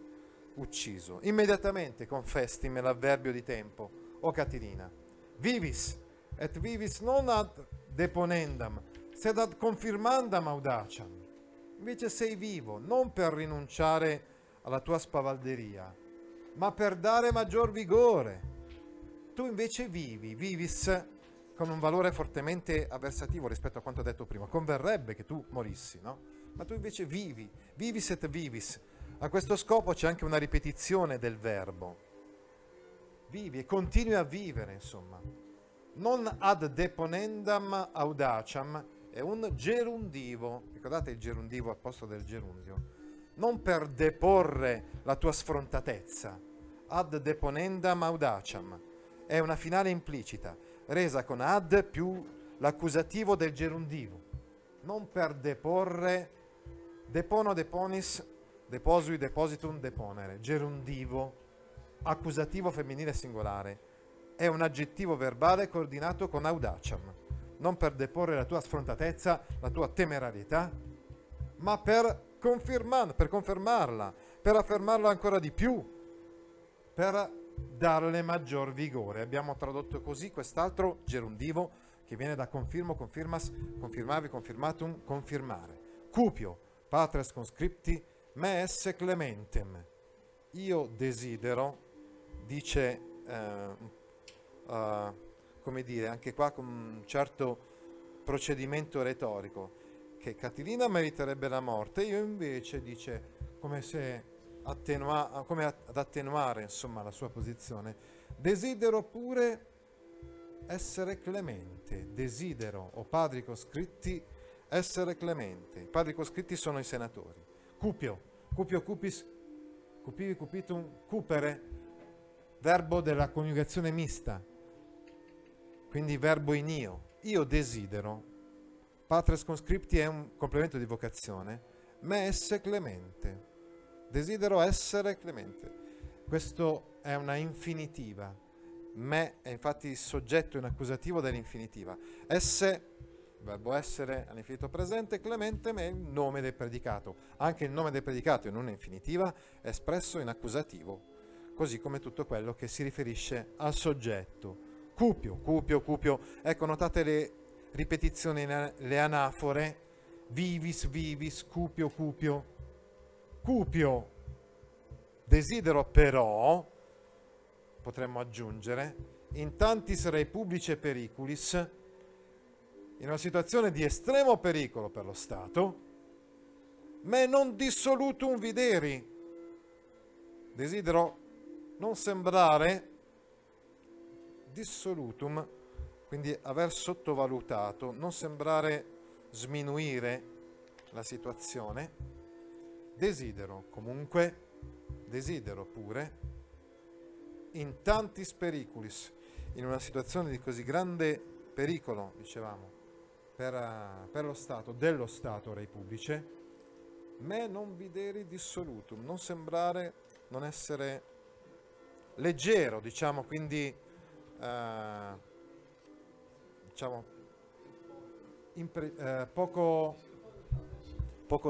ucciso. Immediatamente confestim l'avverbio di tempo, o Catilina. Vivis, et vivis non ad deponendam, sed ad confirmandam audaciam. Invece sei vivo, non per rinunciare alla tua spavalderia, ma per dare maggior vigore. Tu invece vivi, vivis, con un valore fortemente avversativo rispetto a quanto detto prima. Converrebbe che tu morissi, no? Ma tu invece vivi, vivis et vivis. A questo scopo c'è anche una ripetizione del verbo. Vivi e continui a vivere, insomma. Non ad deponendam audaciam è un gerundivo. Ricordate il gerundivo al posto del gerundio? Non per deporre la tua sfrontatezza, ad deponendam audaciam, è una finale implicita, resa con ad più l'accusativo del gerundivo, non per deporre, depono deponis, deposui depositum deponere, gerundivo, accusativo femminile singolare, è un aggettivo verbale coordinato con audaciam, non per deporre la tua sfrontatezza, la tua temerarietà, ma per confermarla, per affermarla ancora di più, per darle maggior vigore. Abbiamo tradotto così quest'altro gerundivo che viene da confirmo, confirmas, confirmavi, confirmatum, confirmare. Cupio, patres conscripti, me esse clementem. Io desidero, dice, come dire, anche qua con un certo procedimento retorico, che Catilina meriterebbe la morte, io invece, dice, come se ad attenuare insomma la sua posizione. Desidero pure essere clemente, desidero, o padri coscritti, essere clemente. I padri coscritti sono i senatori. Cupio, cupio cupis, cupivi cupitum, cupere, verbo della coniugazione mista, quindi verbo in io. Io desidero, patres conscripti è un complemento di vocazione, me esse clemente, desidero essere clemente. Questo è una infinitiva, me è infatti il soggetto in accusativo dell'infinitiva, esse, verbo essere all'infinito presente, clemente è il nome del predicato, anche il nome del predicato in un'infinitiva è espresso in accusativo, così come tutto quello che si riferisce al soggetto. Cupio, cupio, cupio, ecco notate le ripetizioni, le anafore, vivis, vivis, cupio, cupio, cupio, desidero però, potremmo aggiungere, in tantis republice periculis, in una situazione di estremo pericolo per lo Stato, me non dissolutum videri, desidero non sembrare dissolutum, quindi aver sottovalutato, non sembrare sminuire la situazione, desidero comunque, desidero pure, in tantis periculis, in una situazione di così grande pericolo, dicevamo, per lo Stato, dello Stato republice, me non videri dissolutum, non sembrare, non essere leggero, diciamo, quindi poco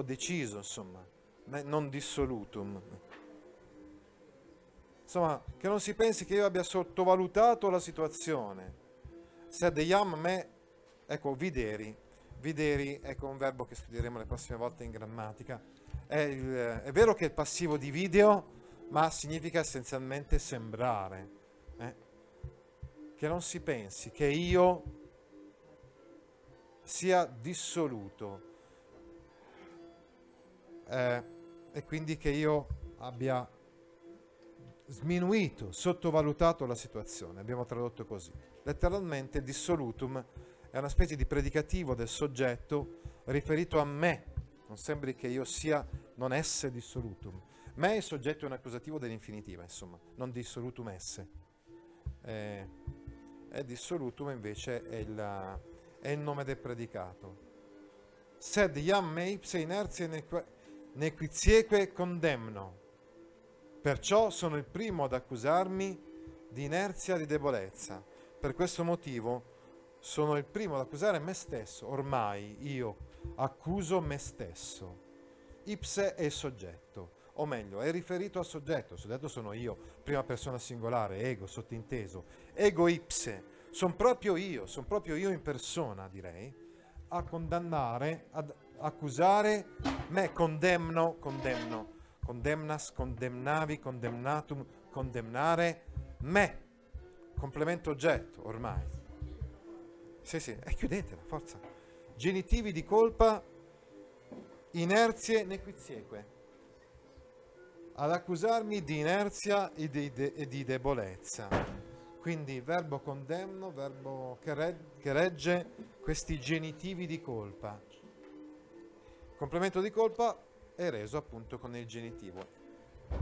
deciso, insomma, non dissolutum, insomma, che non si pensi che io abbia sottovalutato la situazione. Se deiam me, ecco, videri, videri, ecco un verbo che studieremo le prossime volte in grammatica, è vero che è il passivo di video, ma significa essenzialmente sembrare, che non si pensi che io sia dissoluto e quindi che io abbia sminuito, sottovalutato la situazione. Abbiamo tradotto così. Letteralmente dissolutum è una specie di predicativo del soggetto riferito a me. Non sembri che io sia, non esse dissolutum. Me è il soggetto, è un accusativo dell'infinitiva, insomma, non dissolutum esse. È dissolutum invece è il nome del predicato. Sed iam me ipse inertia nequitieque condemno, perciò sono il primo ad accusarmi di inerzia, di debolezza, per questo motivo sono il primo ad accusare me stesso, ormai io accuso me stesso. Ipse è il soggetto, o meglio è riferito al soggetto, il soggetto sono io, prima persona singolare, ego sottinteso, ego ipse, sono proprio io in persona, direi, a condannare, ad accusare me, condemno, condemno, condemnas, condemnavi, condemnatum, condemnare, me, complemento oggetto, ormai. Sì, sì, chiudetela, forza. Genitivi di colpa, inerzie nequitieque, ad accusarmi di inerzia e di debolezza. Quindi verbo condemno, verbo che regge questi genitivi di colpa. Il complemento di colpa è reso appunto con il genitivo.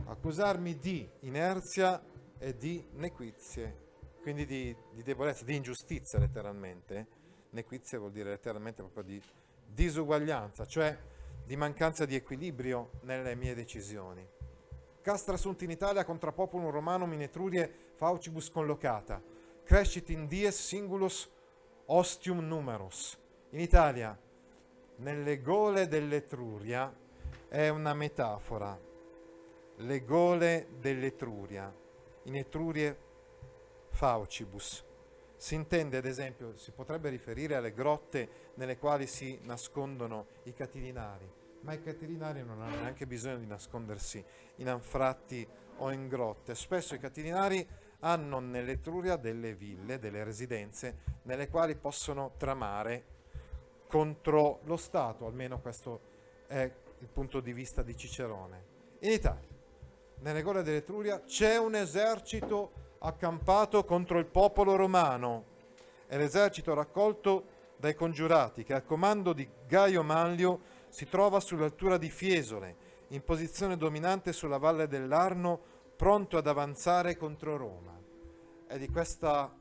Accusarmi di inerzia e di nequizie, quindi di debolezza, di ingiustizia letteralmente. Nequizie vuol dire letteralmente proprio di disuguaglianza, cioè di mancanza di equilibrio nelle mie decisioni. Castra sunt in Italia contra populum Romanum in Etrurie faucibus collocata. Crescit in dies singulus ostium numerus. In Italia, nelle gole dell'Etruria, è una metafora. Le gole dell'Etruria, in Etrurie faucibus. Si intende, ad esempio, si potrebbe riferire alle grotte nelle quali si nascondono i catilinari. Ma i catilinari non hanno neanche bisogno di nascondersi in anfratti o in grotte. Spesso i catilinari hanno nell'Etruria delle ville, delle residenze, nelle quali possono tramare contro lo Stato, almeno questo è il punto di vista di Cicerone. In Italia, nelle gole dell'Etruria c'è un esercito accampato contro il popolo romano. È l'esercito raccolto dai congiurati che al comando di Gaio Manlio si trova sull'altura di Fiesole, in posizione dominante sulla valle dell'Arno, pronto ad avanzare contro Roma. E di questa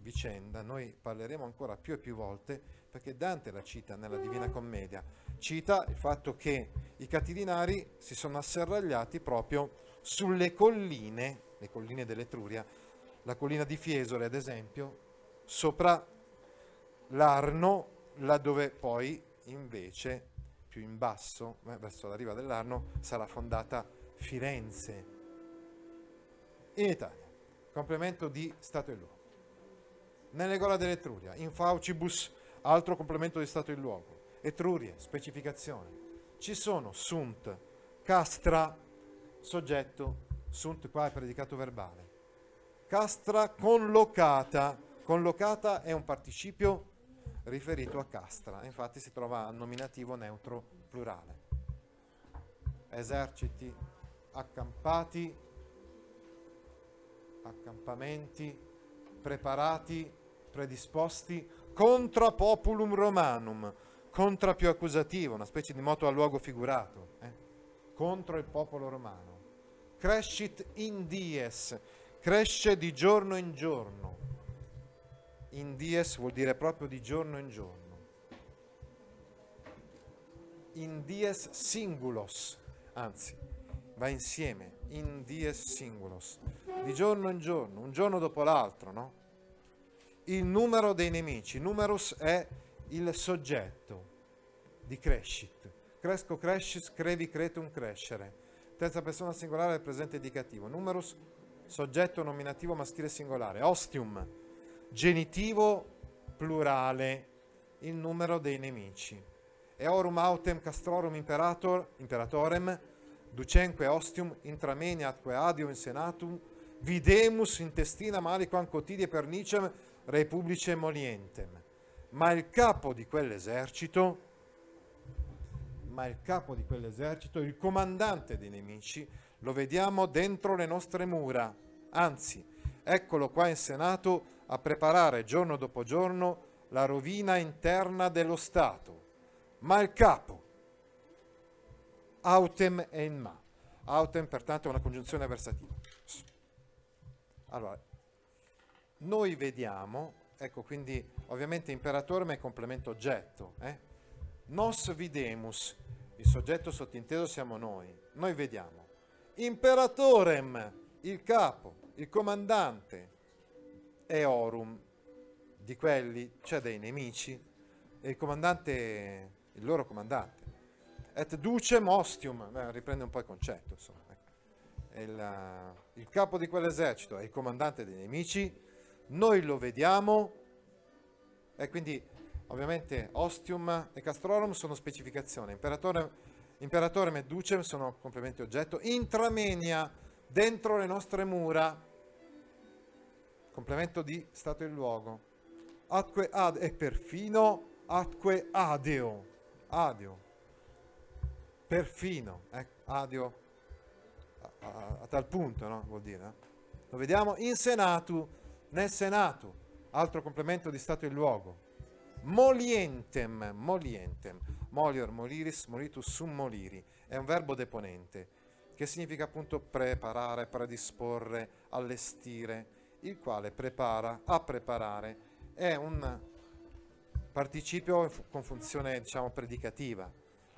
vicenda noi parleremo ancora più e più volte, perché Dante la cita nella Divina Commedia. Cita il fatto che i Catilinari si sono asserragliati proprio sulle colline, le colline dell'Etruria, la collina di Fiesole ad esempio, sopra l'Arno, laddove poi invece più in basso, verso la riva dell'Arno, sarà fondata Firenze in Italia. Complemento di Stato e luogo. Nelle gola dell'Etruria, in Faucibus, altro complemento di Stato e luogo. Etrurie, specificazione. Ci sono sunt, castra, soggetto, sunt qua è predicato verbale. Castra conlocata. Conlocata è un participio riferito a castra, infatti si trova a nominativo neutro plurale. Eserciti, accampati, accampamenti, preparati, predisposti, contra populum romanum, contra più accusativo, una specie di moto a luogo figurato, contro il popolo romano. Crescit in dies, cresce di giorno in giorno. In dies vuol dire proprio di giorno in giorno. In dies singulos, anzi, va insieme, in dies singulos, di giorno in giorno, un giorno dopo l'altro, no? Il numero dei nemici, numerus è il soggetto di crescit. Cresco, crescis, crevi, cretum, crescere. Terza persona singolare del presente indicativo. Numerus, soggetto nominativo maschile singolare. Ostium, genitivo plurale, il numero dei nemici. Eorum autem castrorum imperator, imperatorem, ducenque ostium, intramenia atque adium in senatum, videmus intestina maliquam cotidie pernicem, republice molientem. Ma il capo di quell'esercito, il comandante dei nemici, lo vediamo dentro le nostre mura. Anzi, eccolo qua in Senato a preparare giorno dopo giorno la rovina interna dello Stato. Ma il capo, autem e in ma. Autem, pertanto, è una congiunzione avversativa. Allora, noi vediamo, ecco, quindi ovviamente imperatore ma è complemento oggetto. Nos videmus, il soggetto sottinteso siamo noi. Noi vediamo. Imperatorem, il capo, il comandante. Eorum, di quelli, cioè dei nemici. E il comandante, il loro comandante. Et ducem ostium, riprende un po' il concetto, insomma. Il capo di quell'esercito è il comandante dei nemici. Noi lo vediamo, e quindi ovviamente ostium e castrorum sono specificazione, imperatore e ducem sono complementi oggetto, intramenia, dentro le nostre mura, complemento di stato e luogo, atque ad e perfino, atque adeo, perfino, adeo, a tal punto, no? Vuol dire, lo vediamo in senatu, nel Senato, altro complemento di Stato e luogo. Molientem, molior, moliris, molitus, sum moliri, è un verbo deponente, che significa appunto preparare, predisporre, allestire, il quale prepara, a preparare, è un participio con funzione, diciamo, predicativa.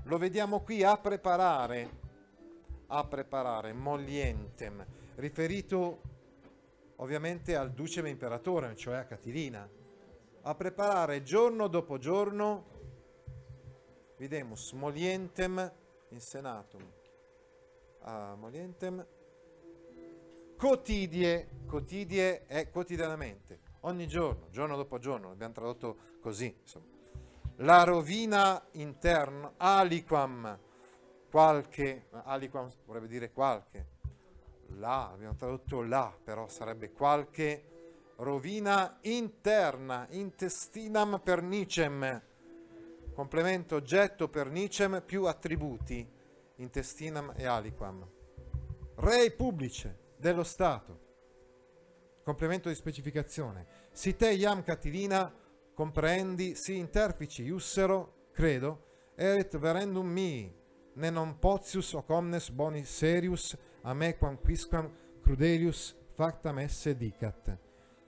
Lo vediamo qui a preparare, molientem, riferito ovviamente al ducem imperatore, cioè a Catilina, a preparare giorno dopo giorno, videmus molientem in senatum, molientem, cotidie è quotidianamente, ogni giorno, giorno dopo giorno, l'abbiamo tradotto così, insomma. La rovina interna, aliquam, qualche, aliquam vorrebbe dire qualche, la, abbiamo tradotto la, però sarebbe qualche rovina interna, intestinam pernicem, complemento oggetto pernicem più attributi, intestinam e aliquam, rei pubblice dello Stato. Complemento di specificazione. Si te iam Catilina comprendi, si interfici iussero, credo, erit verendum mi, ne non potius o comnes boni serius, a me quamquisquam crudelius factam esse dicat.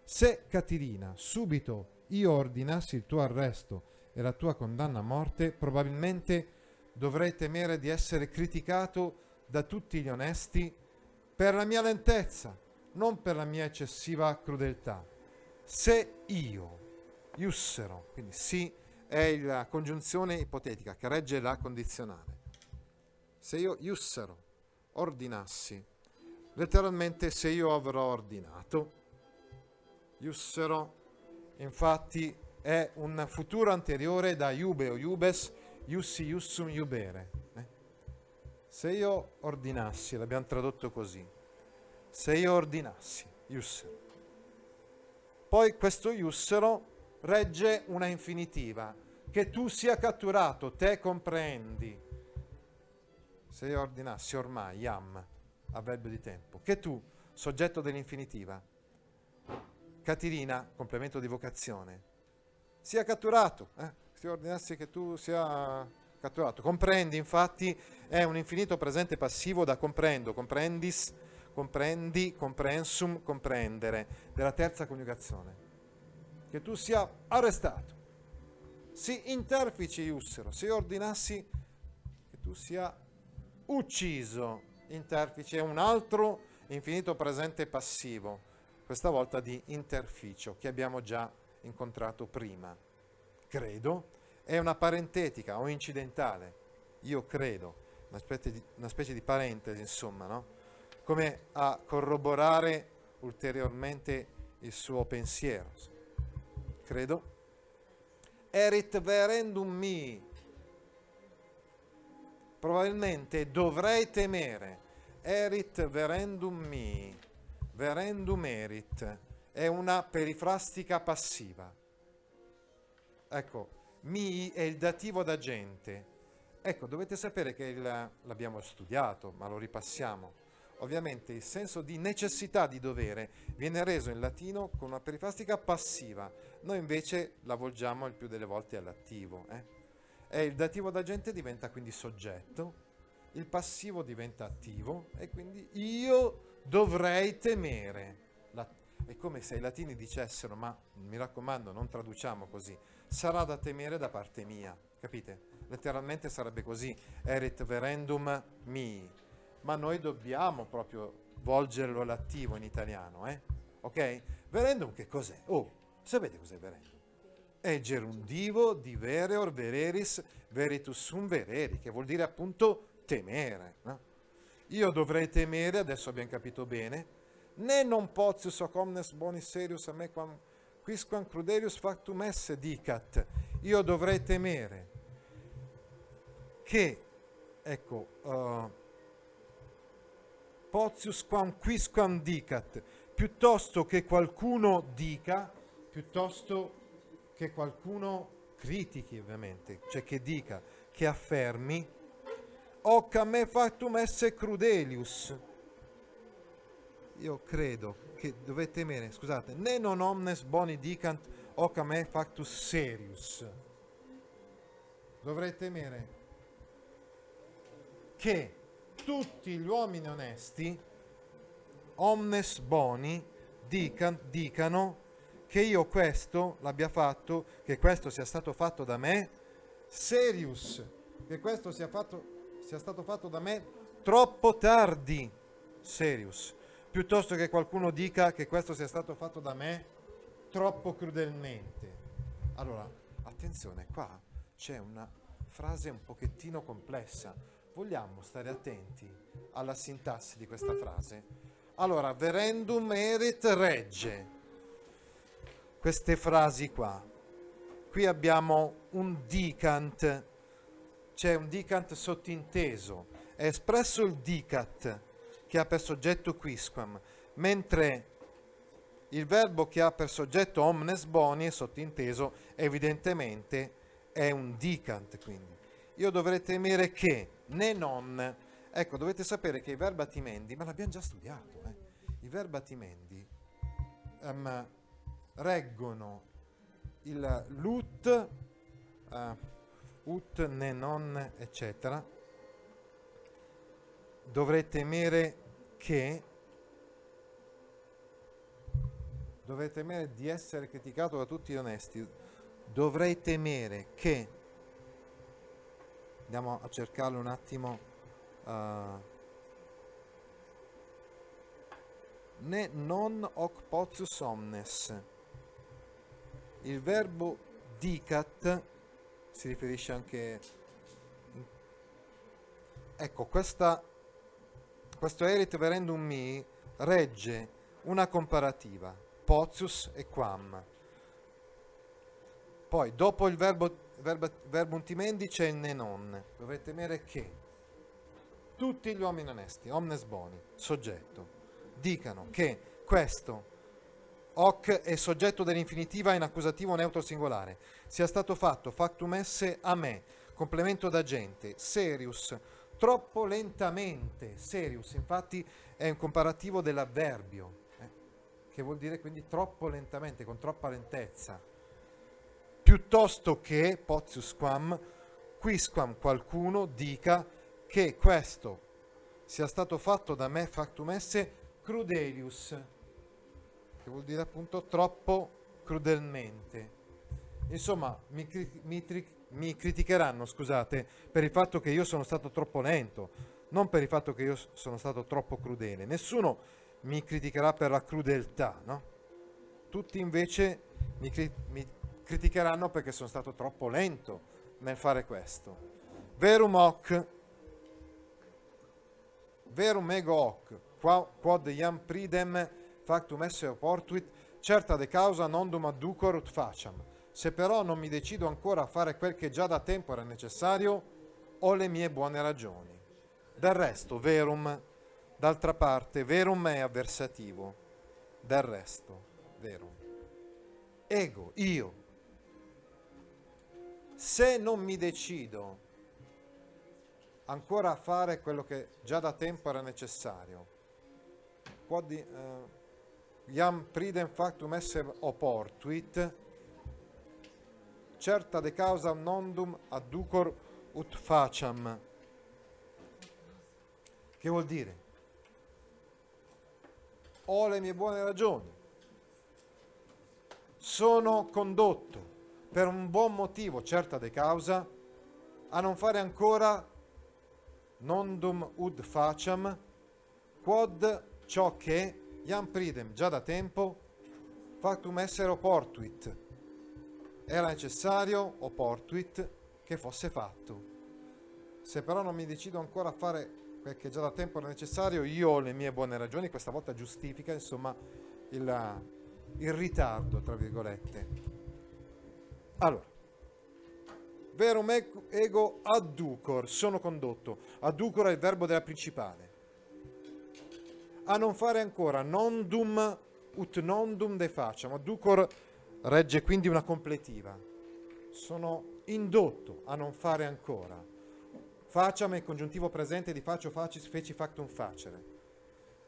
Se Catilina subito io ordinassi il tuo arresto e la tua condanna a morte, probabilmente dovrei temere di essere criticato da tutti gli onesti per la mia lentezza, non per la mia eccessiva crudeltà. Se io, iussero, quindi sì è la congiunzione ipotetica che regge la condizionale. Se io iussero, ordinassi, letteralmente se io avrò ordinato, iussero infatti è un futuro anteriore da iube o iubes, iussi, iussum, iubere. Se io ordinassi, l'abbiamo tradotto così, se io ordinassi, iussero. Poi questo iussero regge una infinitiva, che tu sia catturato, te comprendi. Se io ordinassi ormai, iam, avverbio di tempo, che tu, soggetto dell'infinitiva, Catilina, complemento di vocazione, sia catturato, se io ordinassi che tu sia catturato. Comprendi, infatti, è un infinito presente passivo da comprendo, comprendis, comprendi, comprensum, comprendere, della terza coniugazione. Che tu sia arrestato. Si interfici iussero, se io ordinassi che tu sia ucciso, interfici è un altro infinito presente passivo, questa volta di interficio, che abbiamo già incontrato prima. Credo è una parentetica o incidentale, io credo, una specie di parentesi, insomma, no? Come a corroborare ulteriormente il suo pensiero. Credo, erit verendum mi, probabilmente dovrei temere, erit verendum mi, verendum erit, è una perifrastica passiva. Ecco, mi è il dativo d'agente. Ecco, dovete sapere che l'abbiamo studiato, ma lo ripassiamo. Ovviamente il senso di necessità, di dovere, viene reso in latino con una perifrastica passiva. Noi invece l'avvolgiamo il più delle volte all'attivo. E il dativo d'agente diventa quindi soggetto, il passivo diventa attivo e quindi io dovrei temere. È come se i latini dicessero, ma mi raccomando non traduciamo così, sarà da temere da parte mia, capite? Letteralmente sarebbe così, erit verendum mi. Ma noi dobbiamo proprio volgerlo all'attivo in italiano, ok? Verendum che cos'è? Oh, sapete cos'è verendum? È gerundivo di vereor vereris veritus sum vereri, che vuol dire appunto temere, no? Io dovrei temere, adesso abbiamo capito bene, ne non potius o comnes boni serius a me quisquam crudelius factum esse dicat. Io dovrei temere che, ecco, potius quamquisquam dicat, piuttosto che qualcuno dica, piuttosto che qualcuno critichi ovviamente, cioè che dica, che affermi, hoc a me factum esse crudelius. Io credo che dovete temere, scusate, ne non omnes boni dicant hoc a me factus serius. Dovrei temere che tutti gli uomini onesti, omnes boni, dicano che io questo l'abbia fatto, che questo sia stato fatto da me, serius, che questo sia stato fatto da me troppo tardi, serius, piuttosto che qualcuno dica che questo sia stato fatto da me troppo crudelmente. Allora, attenzione, qua c'è una frase un pochettino complessa. Vogliamo stare attenti alla sintassi di questa frase? Allora, verendum erit regge. Queste frasi qua. Qui abbiamo un dicant. C'è un dicant sottinteso. È espresso il dicat, che ha per soggetto quisquam, mentre il verbo che ha per soggetto omnes boni, è sottinteso, evidentemente è un dicant, quindi. Io dovrei temere che ne non Ecco, dovete sapere che i verbatimendi, ma l'abbiamo già studiato, i verbatimendi reggono il lut, ut, ne, non, eccetera. Dovrei temere di essere criticato da tutti gli onesti. Dovrei temere che, andiamo a cercarlo un attimo, ne non hoc potius omnes. Il verbo dicat si riferisce anche, ecco, questo erit verendum mi regge una comparativa, potius e quam. Poi dopo il verbum timendi c'è il ne non. Dovete temere che tutti gli uomini onesti, omnes boni, soggetto, dicano che questo hoc è soggetto dell'infinitiva in accusativo neutro singolare, sia stato fatto factum esse a me, complemento d'agente, serius, troppo lentamente. Serius infatti è un comparativo dell'avverbio, che vuol dire quindi troppo lentamente, con troppa lentezza, piuttosto che potius quam, quisquam qualcuno dica che questo sia stato fatto da me factum esse crudelius, che vuol dire appunto troppo crudelmente. Insomma, mi criticheranno, scusate, per il fatto che io sono stato troppo lento, non per il fatto che io sono stato troppo crudele. Nessuno mi criticherà per la crudeltà, no? Tutti invece mi criticheranno perché sono stato troppo lento nel fare questo. Verum hoc, verum ego hoc, quod iam pridem factum esse oportuit, certa de causa nondum adducor ut facam. Se però non mi decido ancora a fare quel che già da tempo era necessario, ho le mie buone ragioni. Del resto, verum, d'altra parte, verum è avversativo. Del resto, verum. Ego, io. Se non mi decido ancora a fare quello che già da tempo era necessario, quod iam pridem factum esse oportuit, certa de causa nondum adducor ut facam. Che vuol dire? Ho le mie buone ragioni, sono condotto per un buon motivo, certa de causa, a non fare ancora nondum ut facam, quod ciò che iam pridem già da tempo factum esse oportuit, era necessario, oportuit, che fosse fatto. Se però non mi decido ancora a fare quel che già da tempo era necessario, io ho le mie buone ragioni. Questa volta giustifica, insomma, il ritardo, tra virgolette. Allora, verum ego adducor, sono condotto. Adducor è il verbo della principale. A non fare ancora nondum ut nondum de facciam. Adducor regge quindi una completiva. Sono indotto a non fare ancora. Facciam è il congiuntivo presente di faccio, facis, feci, factum, facere.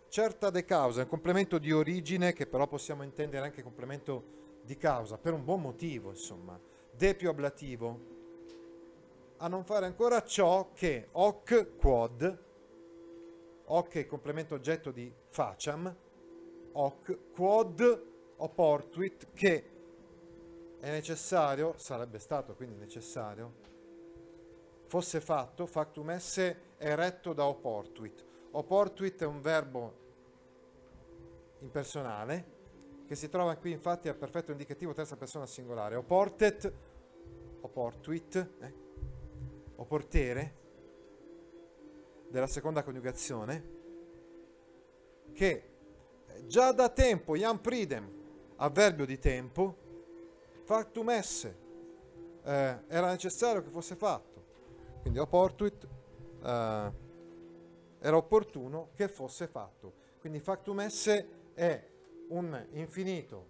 Certa de causa è un complemento di origine, che però possiamo intendere anche complemento di causa, per un buon motivo, insomma. De più ablativo. A non fare ancora ciò che hoc quod, hoc è il complemento oggetto di facciam, hoc quod oportuit, che è necessario, sarebbe stato quindi necessario, fosse fatto, factum esse è retto da oportuit. Oportuit è un verbo impersonale che si trova qui infatti al perfetto indicativo terza persona singolare. Oportet, oportuit, oportere della seconda coniugazione, che già da tempo, iam pridem, avverbio di tempo, factum esse, era necessario che fosse fatto, quindi oportuit, era opportuno che fosse fatto. Quindi factum esse è un infinito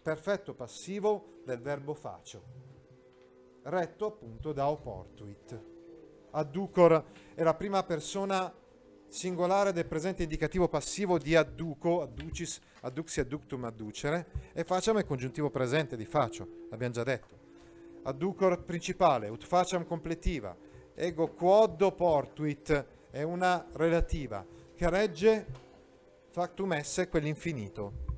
perfetto passivo del verbo facio, retto appunto da oportuit. adducor è la prima persona singolare del presente indicativo passivo di adduco, adducis, adduxi, adductum, adducere, e facciam è congiuntivo presente di facio, l'abbiamo già detto. Adducor principale, ut faciam completiva, ego quoddo portuit, è una relativa, che regge factum esse quell'infinito.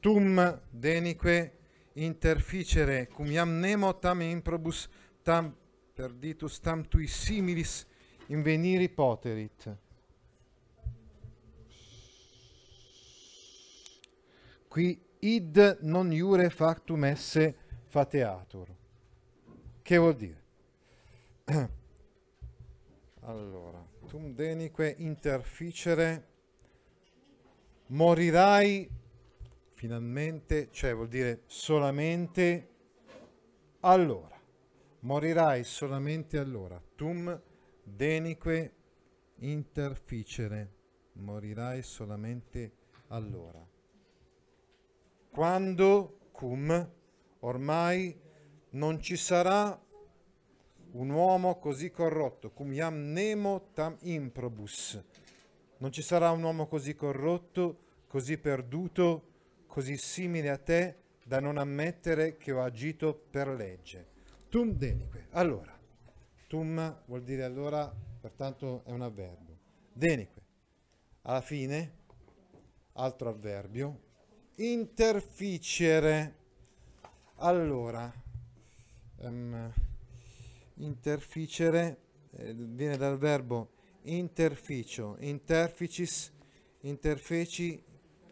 Tum denique interficere, cum iam nemo tam improbus tam perditus tam tui similis inveniri poterit. Qui id non iure factum esse fateatur. Che vuol dire? Allora, tum denique interficere, morirai finalmente, cioè vuol dire solamente allora, morirai solamente allora, tum denique interficere, morirai solamente allora. Quando, cum, ormai non ci sarà un uomo così corrotto, cum iam nemo tam improbus, non ci sarà un uomo così corrotto, così perduto, così simile a te da non ammettere che ho agito per legge. Tum denique, allora. Tum vuol dire allora, pertanto è un avverbio. Denique, alla fine, altro avverbio. Interficere, allora, interficere viene dal verbo interficio, interficis, interfeci,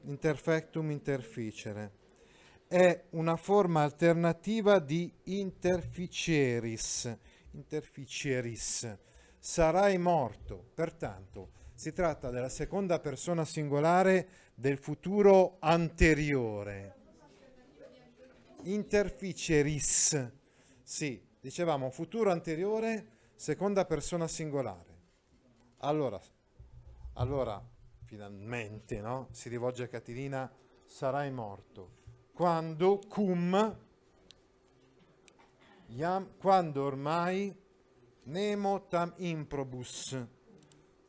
interfectum, interficere. È una forma alternativa di interficeris. Interficeris, sarai morto, pertanto si tratta della seconda persona singolare del futuro anteriore. Interficeris, sì, dicevamo futuro anteriore, seconda persona singolare. Allora finalmente, no? Si rivolge a Catilina, sarai morto. Quando, cum, iam, quando ormai, nemo tam improbus,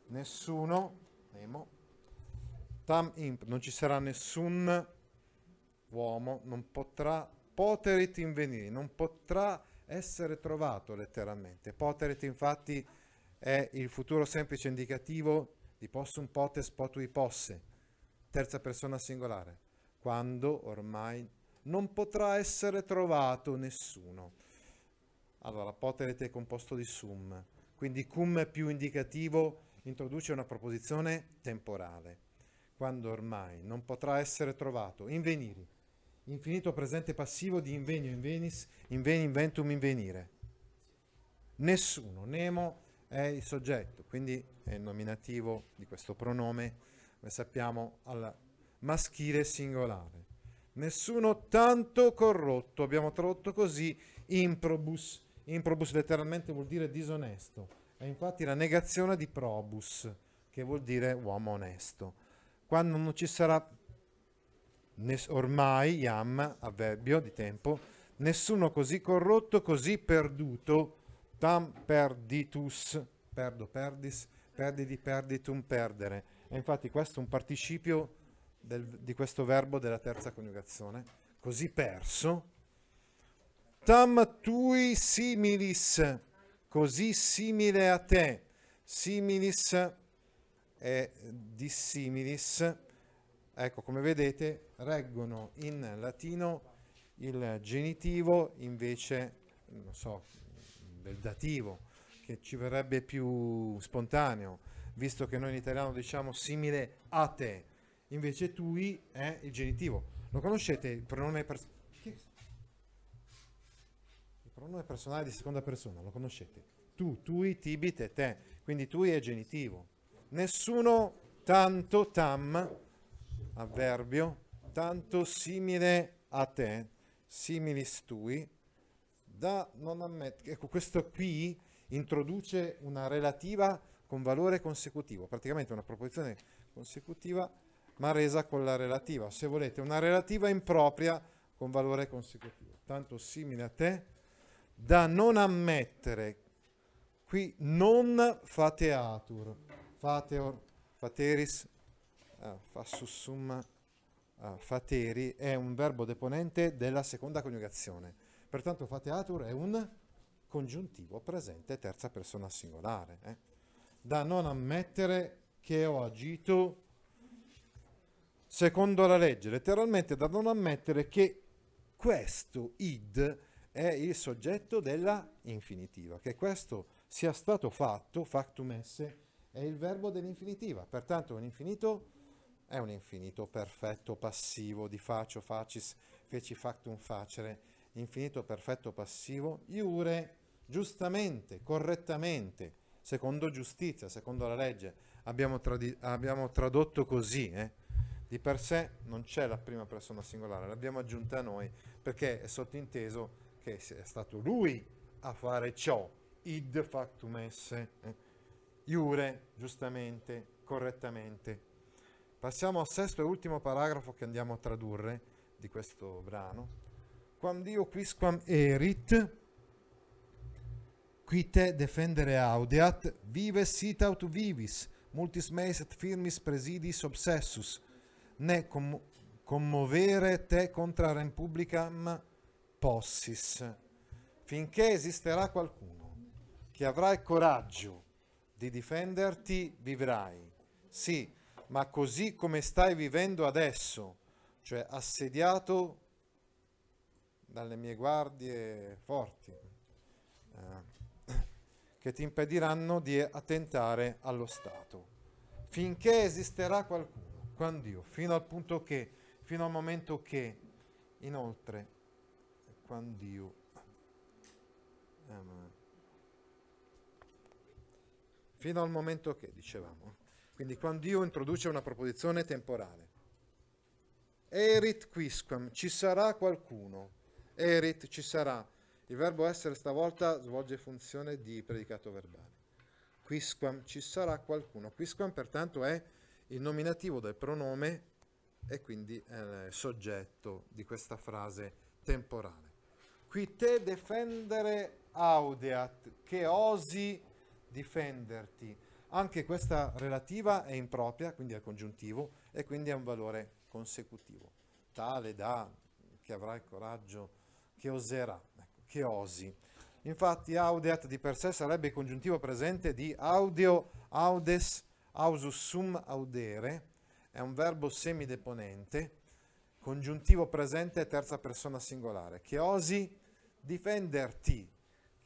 nessuno, nemo, tam improbus, non ci sarà nessun uomo, non potrà, poterit invenire, non potrà essere trovato letteralmente. Poterit infatti è il futuro semplice indicativo di possum potes potui posse, terza persona singolare, quando ormai non potrà essere trovato nessuno. Allora, poterit è composto di sum, quindi cum più indicativo introduce una proposizione temporale. Quando ormai non potrà essere trovato, inveniri, infinito presente passivo di invenio, invenis, inveni, inventum, invenire. Nessuno, nemo è il soggetto, quindi è il nominativo di questo pronome, come sappiamo, al maschile singolare. Nessuno tanto corrotto, abbiamo tradotto così, improbus. Improbus letteralmente vuol dire disonesto, è infatti la negazione di probus, che vuol dire uomo onesto. Quando non ci sarà ormai, iam, avverbio di tempo, nessuno così corrotto, così perduto, tam perditus, perdo, perdis, perdidi, perditum, perdere. E infatti questo è un participio di questo verbo della terza coniugazione, così perso, tam tui similis, così simile a te. Similis e dissimilis, ecco, come vedete, reggono in latino il genitivo invece, non so, del dativo, che ci verrebbe più spontaneo, visto che noi in italiano diciamo simile a te, invece tui è il genitivo. Lo conoscete il pronome personale di seconda persona, lo conoscete? Tu, tui, tibit e te, quindi tui è genitivo. Nessuno tanto tam, avverbio, tanto simile a te, similis tui, da non ammettere. Ecco, questo qui introduce una relativa con valore consecutivo, praticamente una proposizione consecutiva ma resa con la relativa, se volete, una relativa impropria con valore consecutivo, tanto simile a te, da non ammettere Qui non fateatur, fateor, fateris, fassussum, fateri è un verbo deponente della seconda coniugazione. Pertanto fateatur è un congiuntivo presente terza persona singolare. Da non ammettere che ho agito secondo la legge, letteralmente da non ammettere che questo id è il soggetto della infinitiva, che questo sia stato fatto, factum esse, è il verbo dell'infinitiva, pertanto un infinito è un infinito perfetto passivo di facio, facis, feci, factum, facere, infinito perfetto passivo, iure, giustamente, correttamente, secondo giustizia, secondo la legge, abbiamo tradotto così, Di per sé non c'è la prima persona singolare, l'abbiamo aggiunta noi perché è sottinteso che è stato lui a fare ciò, id factum esse, iure, giustamente, correttamente. Passiamo al sesto e ultimo paragrafo che andiamo a tradurre di questo brano. Quam Dio quisquam erit, qui te defendere audeat, vives sit aut vivis, multis meis et firmis presidis obsessus, ne commovere te contra rem publicam possis. Finché esisterà qualcuno che avrà il coraggio di difenderti, vivrai. Sì, ma così come stai vivendo adesso, cioè assediato dalle mie guardie forti, che ti impediranno di attentare allo Stato. Finché esisterà qualcuno, quando io, fino al momento che, inoltre, quando io, fino al momento che, dicevamo, quindi quando io introduce una proposizione temporale. Erit quisquam, ci sarà qualcuno. Erit, ci sarà. Il verbo essere stavolta svolge funzione di predicato verbale. Quisquam, ci sarà qualcuno. Quisquam pertanto è il nominativo del pronome e quindi è il soggetto di questa frase temporale. Qui te defendere audeat, che osi difenderti. Anche questa relativa è impropria, quindi è congiuntivo, e quindi è un valore consecutivo, tale da che avrà il coraggio, che oserà, che osi. Infatti audeat di per sé sarebbe il congiuntivo presente di audio, audes, ausussum, audere, è un verbo semideponente, congiuntivo presente terza persona singolare, che osi difenderti,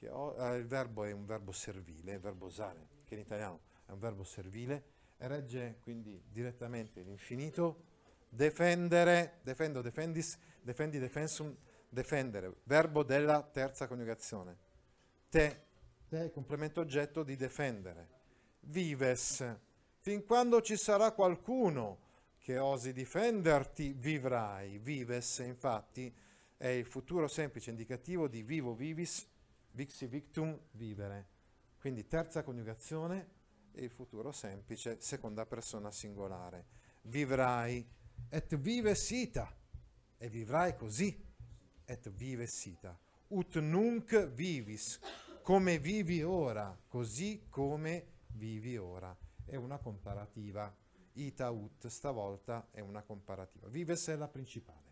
il verbo è un verbo servile, il verbo osare, che in italiano è un verbo servile, e regge quindi direttamente l'infinito, defendere, defendo, defendis, defendi, defensum, defendere, verbo della terza coniugazione. Te è complemento oggetto di defendere. Vives, fin quando ci sarà qualcuno che osi difenderti, vivrai. Vives, infatti, è il futuro semplice indicativo di vivo, vivis, vixi, victum, vivere. Quindi terza coniugazione e il futuro semplice, seconda persona singolare. Vivrai, et vivesita, e vivrai così, et vivesita. Ut nunc vivis, come vivi ora, così come vivi ora. È una comparativa. Ita ut, stavolta è una comparativa. Vives è la principale.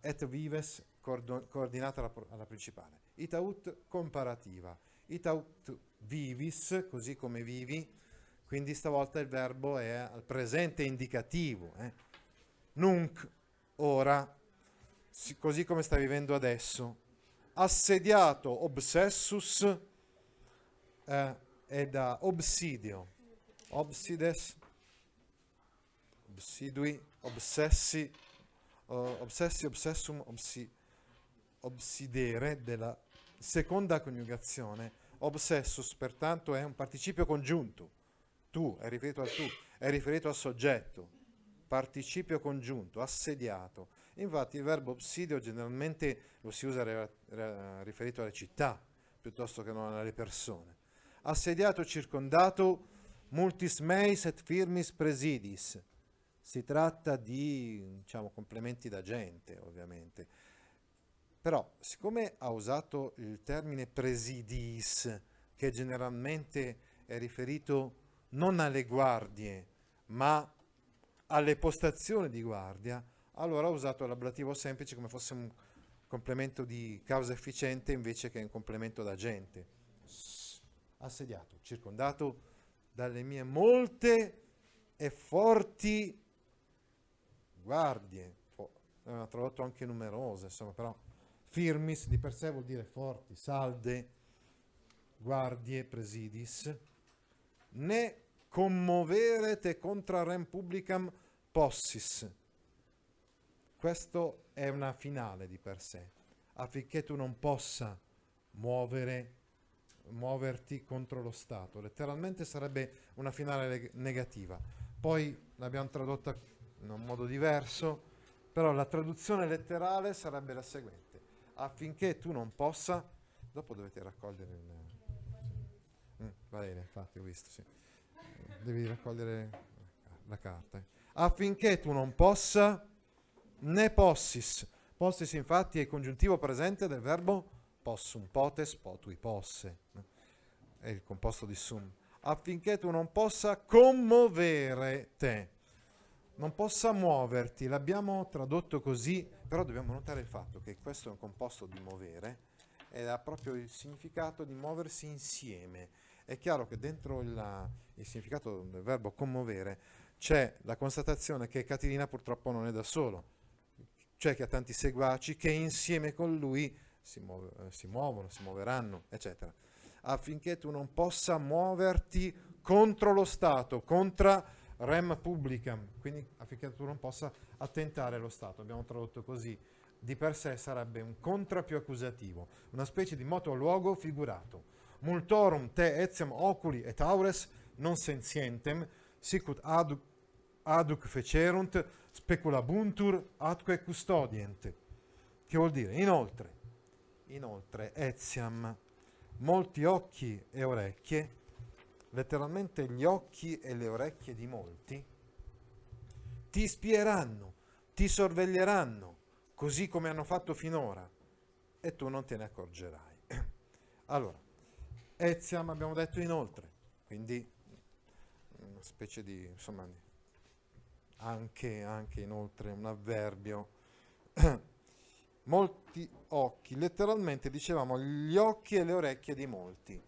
Et vives, coordinata alla principale. Ita ut, comparativa. Ita ut vivis, così come vivi, quindi stavolta il verbo è al presente indicativo. Nunc, ora, così come stai vivendo adesso. Assediato, obsessus, è da obsidio. Obsides, obsidui, obsessi, obsessi, obsessum, obsidere, della seconda coniugazione. Obsessus, pertanto, è un participio congiunto. Tu, è riferito al tu, è riferito al soggetto. Participio congiunto, assediato. Infatti il verbo obsidio generalmente lo si usa riferito alle città, piuttosto che non alle persone. Assediato, circondato, multis meis et firmis presidis. Si tratta di, diciamo, complementi da gente, ovviamente. Però, siccome ha usato il termine presidis che generalmente è riferito non alle guardie, ma alle postazioni di guardia, allora ho usato l'ablativo semplice come fosse un complemento di causa efficiente invece che un complemento d'agente. Assediato, circondato dalle mie molte e forti guardie, ho tradotto anche numerose, insomma, però firmis di per sé vuol dire forti, salde, guardie, presidis, né commovere te contra rem publicam possis. Questo è una finale di per sé, affinché tu non possa muoverti contro lo Stato. Letteralmente sarebbe una finale negativa. Poi l'abbiamo tradotta in un modo diverso, però la traduzione letterale sarebbe la seguente: affinché tu non possa... Dopo dovete raccogliere il... Valeria, infatti, ho visto, sì. Devi raccogliere la carta. Affinché tu non possa né possis. Possis infatti è il congiuntivo presente del verbo possum, potes, potui, posse. È il composto di sum. Affinché tu non possa commuovere te. Non possa muoverti. L'abbiamo tradotto così, però dobbiamo notare il fatto che questo è un composto di muovere ed ha proprio il significato di muoversi insieme. È chiaro che dentro il significato del verbo commuovere c'è la constatazione che Catilina purtroppo non è da solo, cioè che ha tanti seguaci che insieme con lui si muoveranno, eccetera. Affinché tu non possa muoverti contro lo Stato, contra rem publicam, quindi affinché tu non possa attentare lo Stato. Abbiamo tradotto così, di per sé sarebbe un contra più accusativo, una specie di moto a luogo figurato. Multorum te etiam oculi et aures non sentientem, sicut aduc fecerunt, speculabuntur atque custodient. Che vuol dire? Inoltre, etiam, molti occhi e orecchie, letteralmente gli occhi e le orecchie di molti, ti spieranno, ti sorveglieranno, così come hanno fatto finora, e tu non te ne accorgerai. Allora, etiam abbiamo detto inoltre, quindi una specie di, insomma, anche inoltre, un avverbio. Molti occhi, letteralmente dicevamo gli occhi e le orecchie di molti.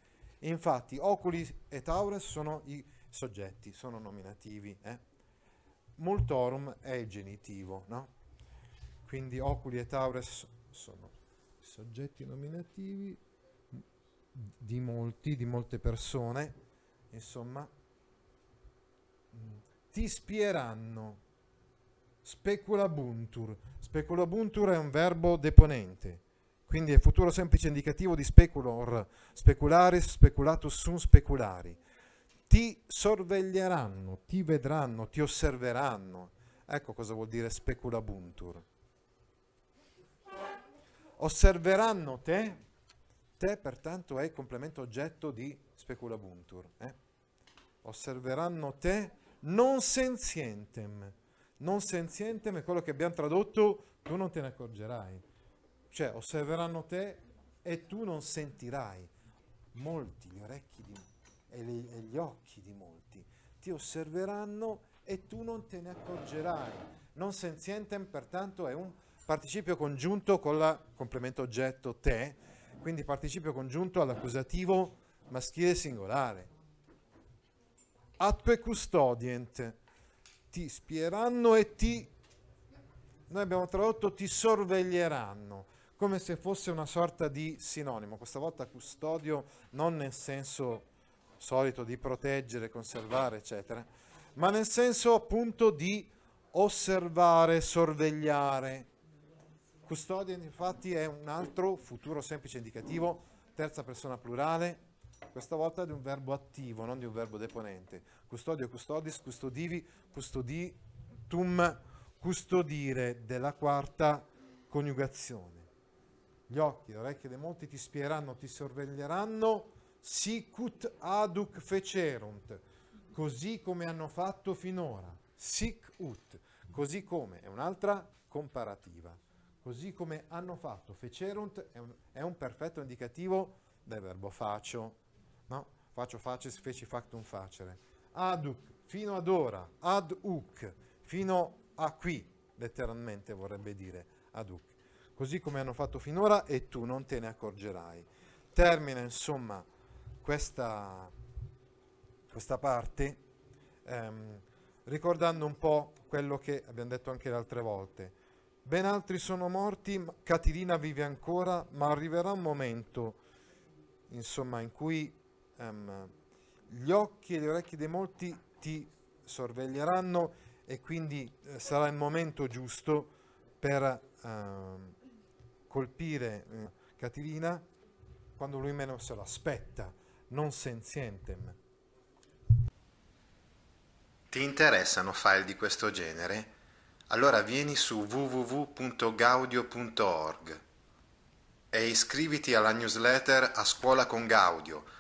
Infatti oculi et aures sono i soggetti, sono nominativi. Multorum è il genitivo, no? Quindi oculi et aures sono soggetti nominativi di molte persone, insomma. Ti spieranno, speculabuntur è un verbo deponente, quindi è futuro semplice indicativo di speculor, specularis, speculatus sum, speculari. Ti sorveglieranno, ti vedranno, ti osserveranno. Ecco cosa vuol dire speculabuntur. Osserveranno te. Te, pertanto, è il complemento oggetto di speculabuntur. Osserveranno te non sentientem. Non sentientem è quello che abbiamo tradotto, tu non te ne accorgerai. Cioè, osserveranno te e tu non sentirai. Molti, gli orecchi e gli occhi di molti, ti osserveranno e tu non te ne accorgerai. Non sentientem, pertanto, è un participio congiunto con il complemento oggetto te, quindi participio congiunto all'accusativo maschile singolare. Atque custodient, ti spieranno e ti... Noi abbiamo tradotto ti sorveglieranno, come se fosse una sorta di sinonimo. Questa volta custodio non nel senso solito di proteggere, conservare, eccetera, ma nel senso appunto di osservare, sorvegliare. Custodient infatti è un altro futuro semplice indicativo, terza persona plurale, questa volta di un verbo attivo, non di un verbo deponente. Custodio, custodis, custodivi, custoditum, custodire, della quarta coniugazione. Gli occhi, le orecchie dei molti ti spieranno, ti sorveglieranno, sicut aduc fecerunt, così come hanno fatto finora. Sic ut, così come, è un'altra comparativa. Così come hanno fatto, fecerunt è un perfetto indicativo del verbo facio, no? Faccio faces, feci factum facere. Aduc, fino ad ora, ad hoc, fino a qui, letteralmente vorrebbe dire ad hoc. Così come hanno fatto finora e tu non te ne accorgerai. Termina insomma questa parte ricordando un po' quello che abbiamo detto anche le altre volte. Ben altri sono morti, Catilina vive ancora, ma arriverà un momento, insomma, in cui gli occhi e le orecchie dei molti ti sorveglieranno e quindi sarà il momento giusto per colpire Catilina quando lui meno se lo aspetta, non sensientem. Ti interessano file di questo genere? Allora vieni su www.gaudio.org e iscriviti alla newsletter A Scuola con Gaudio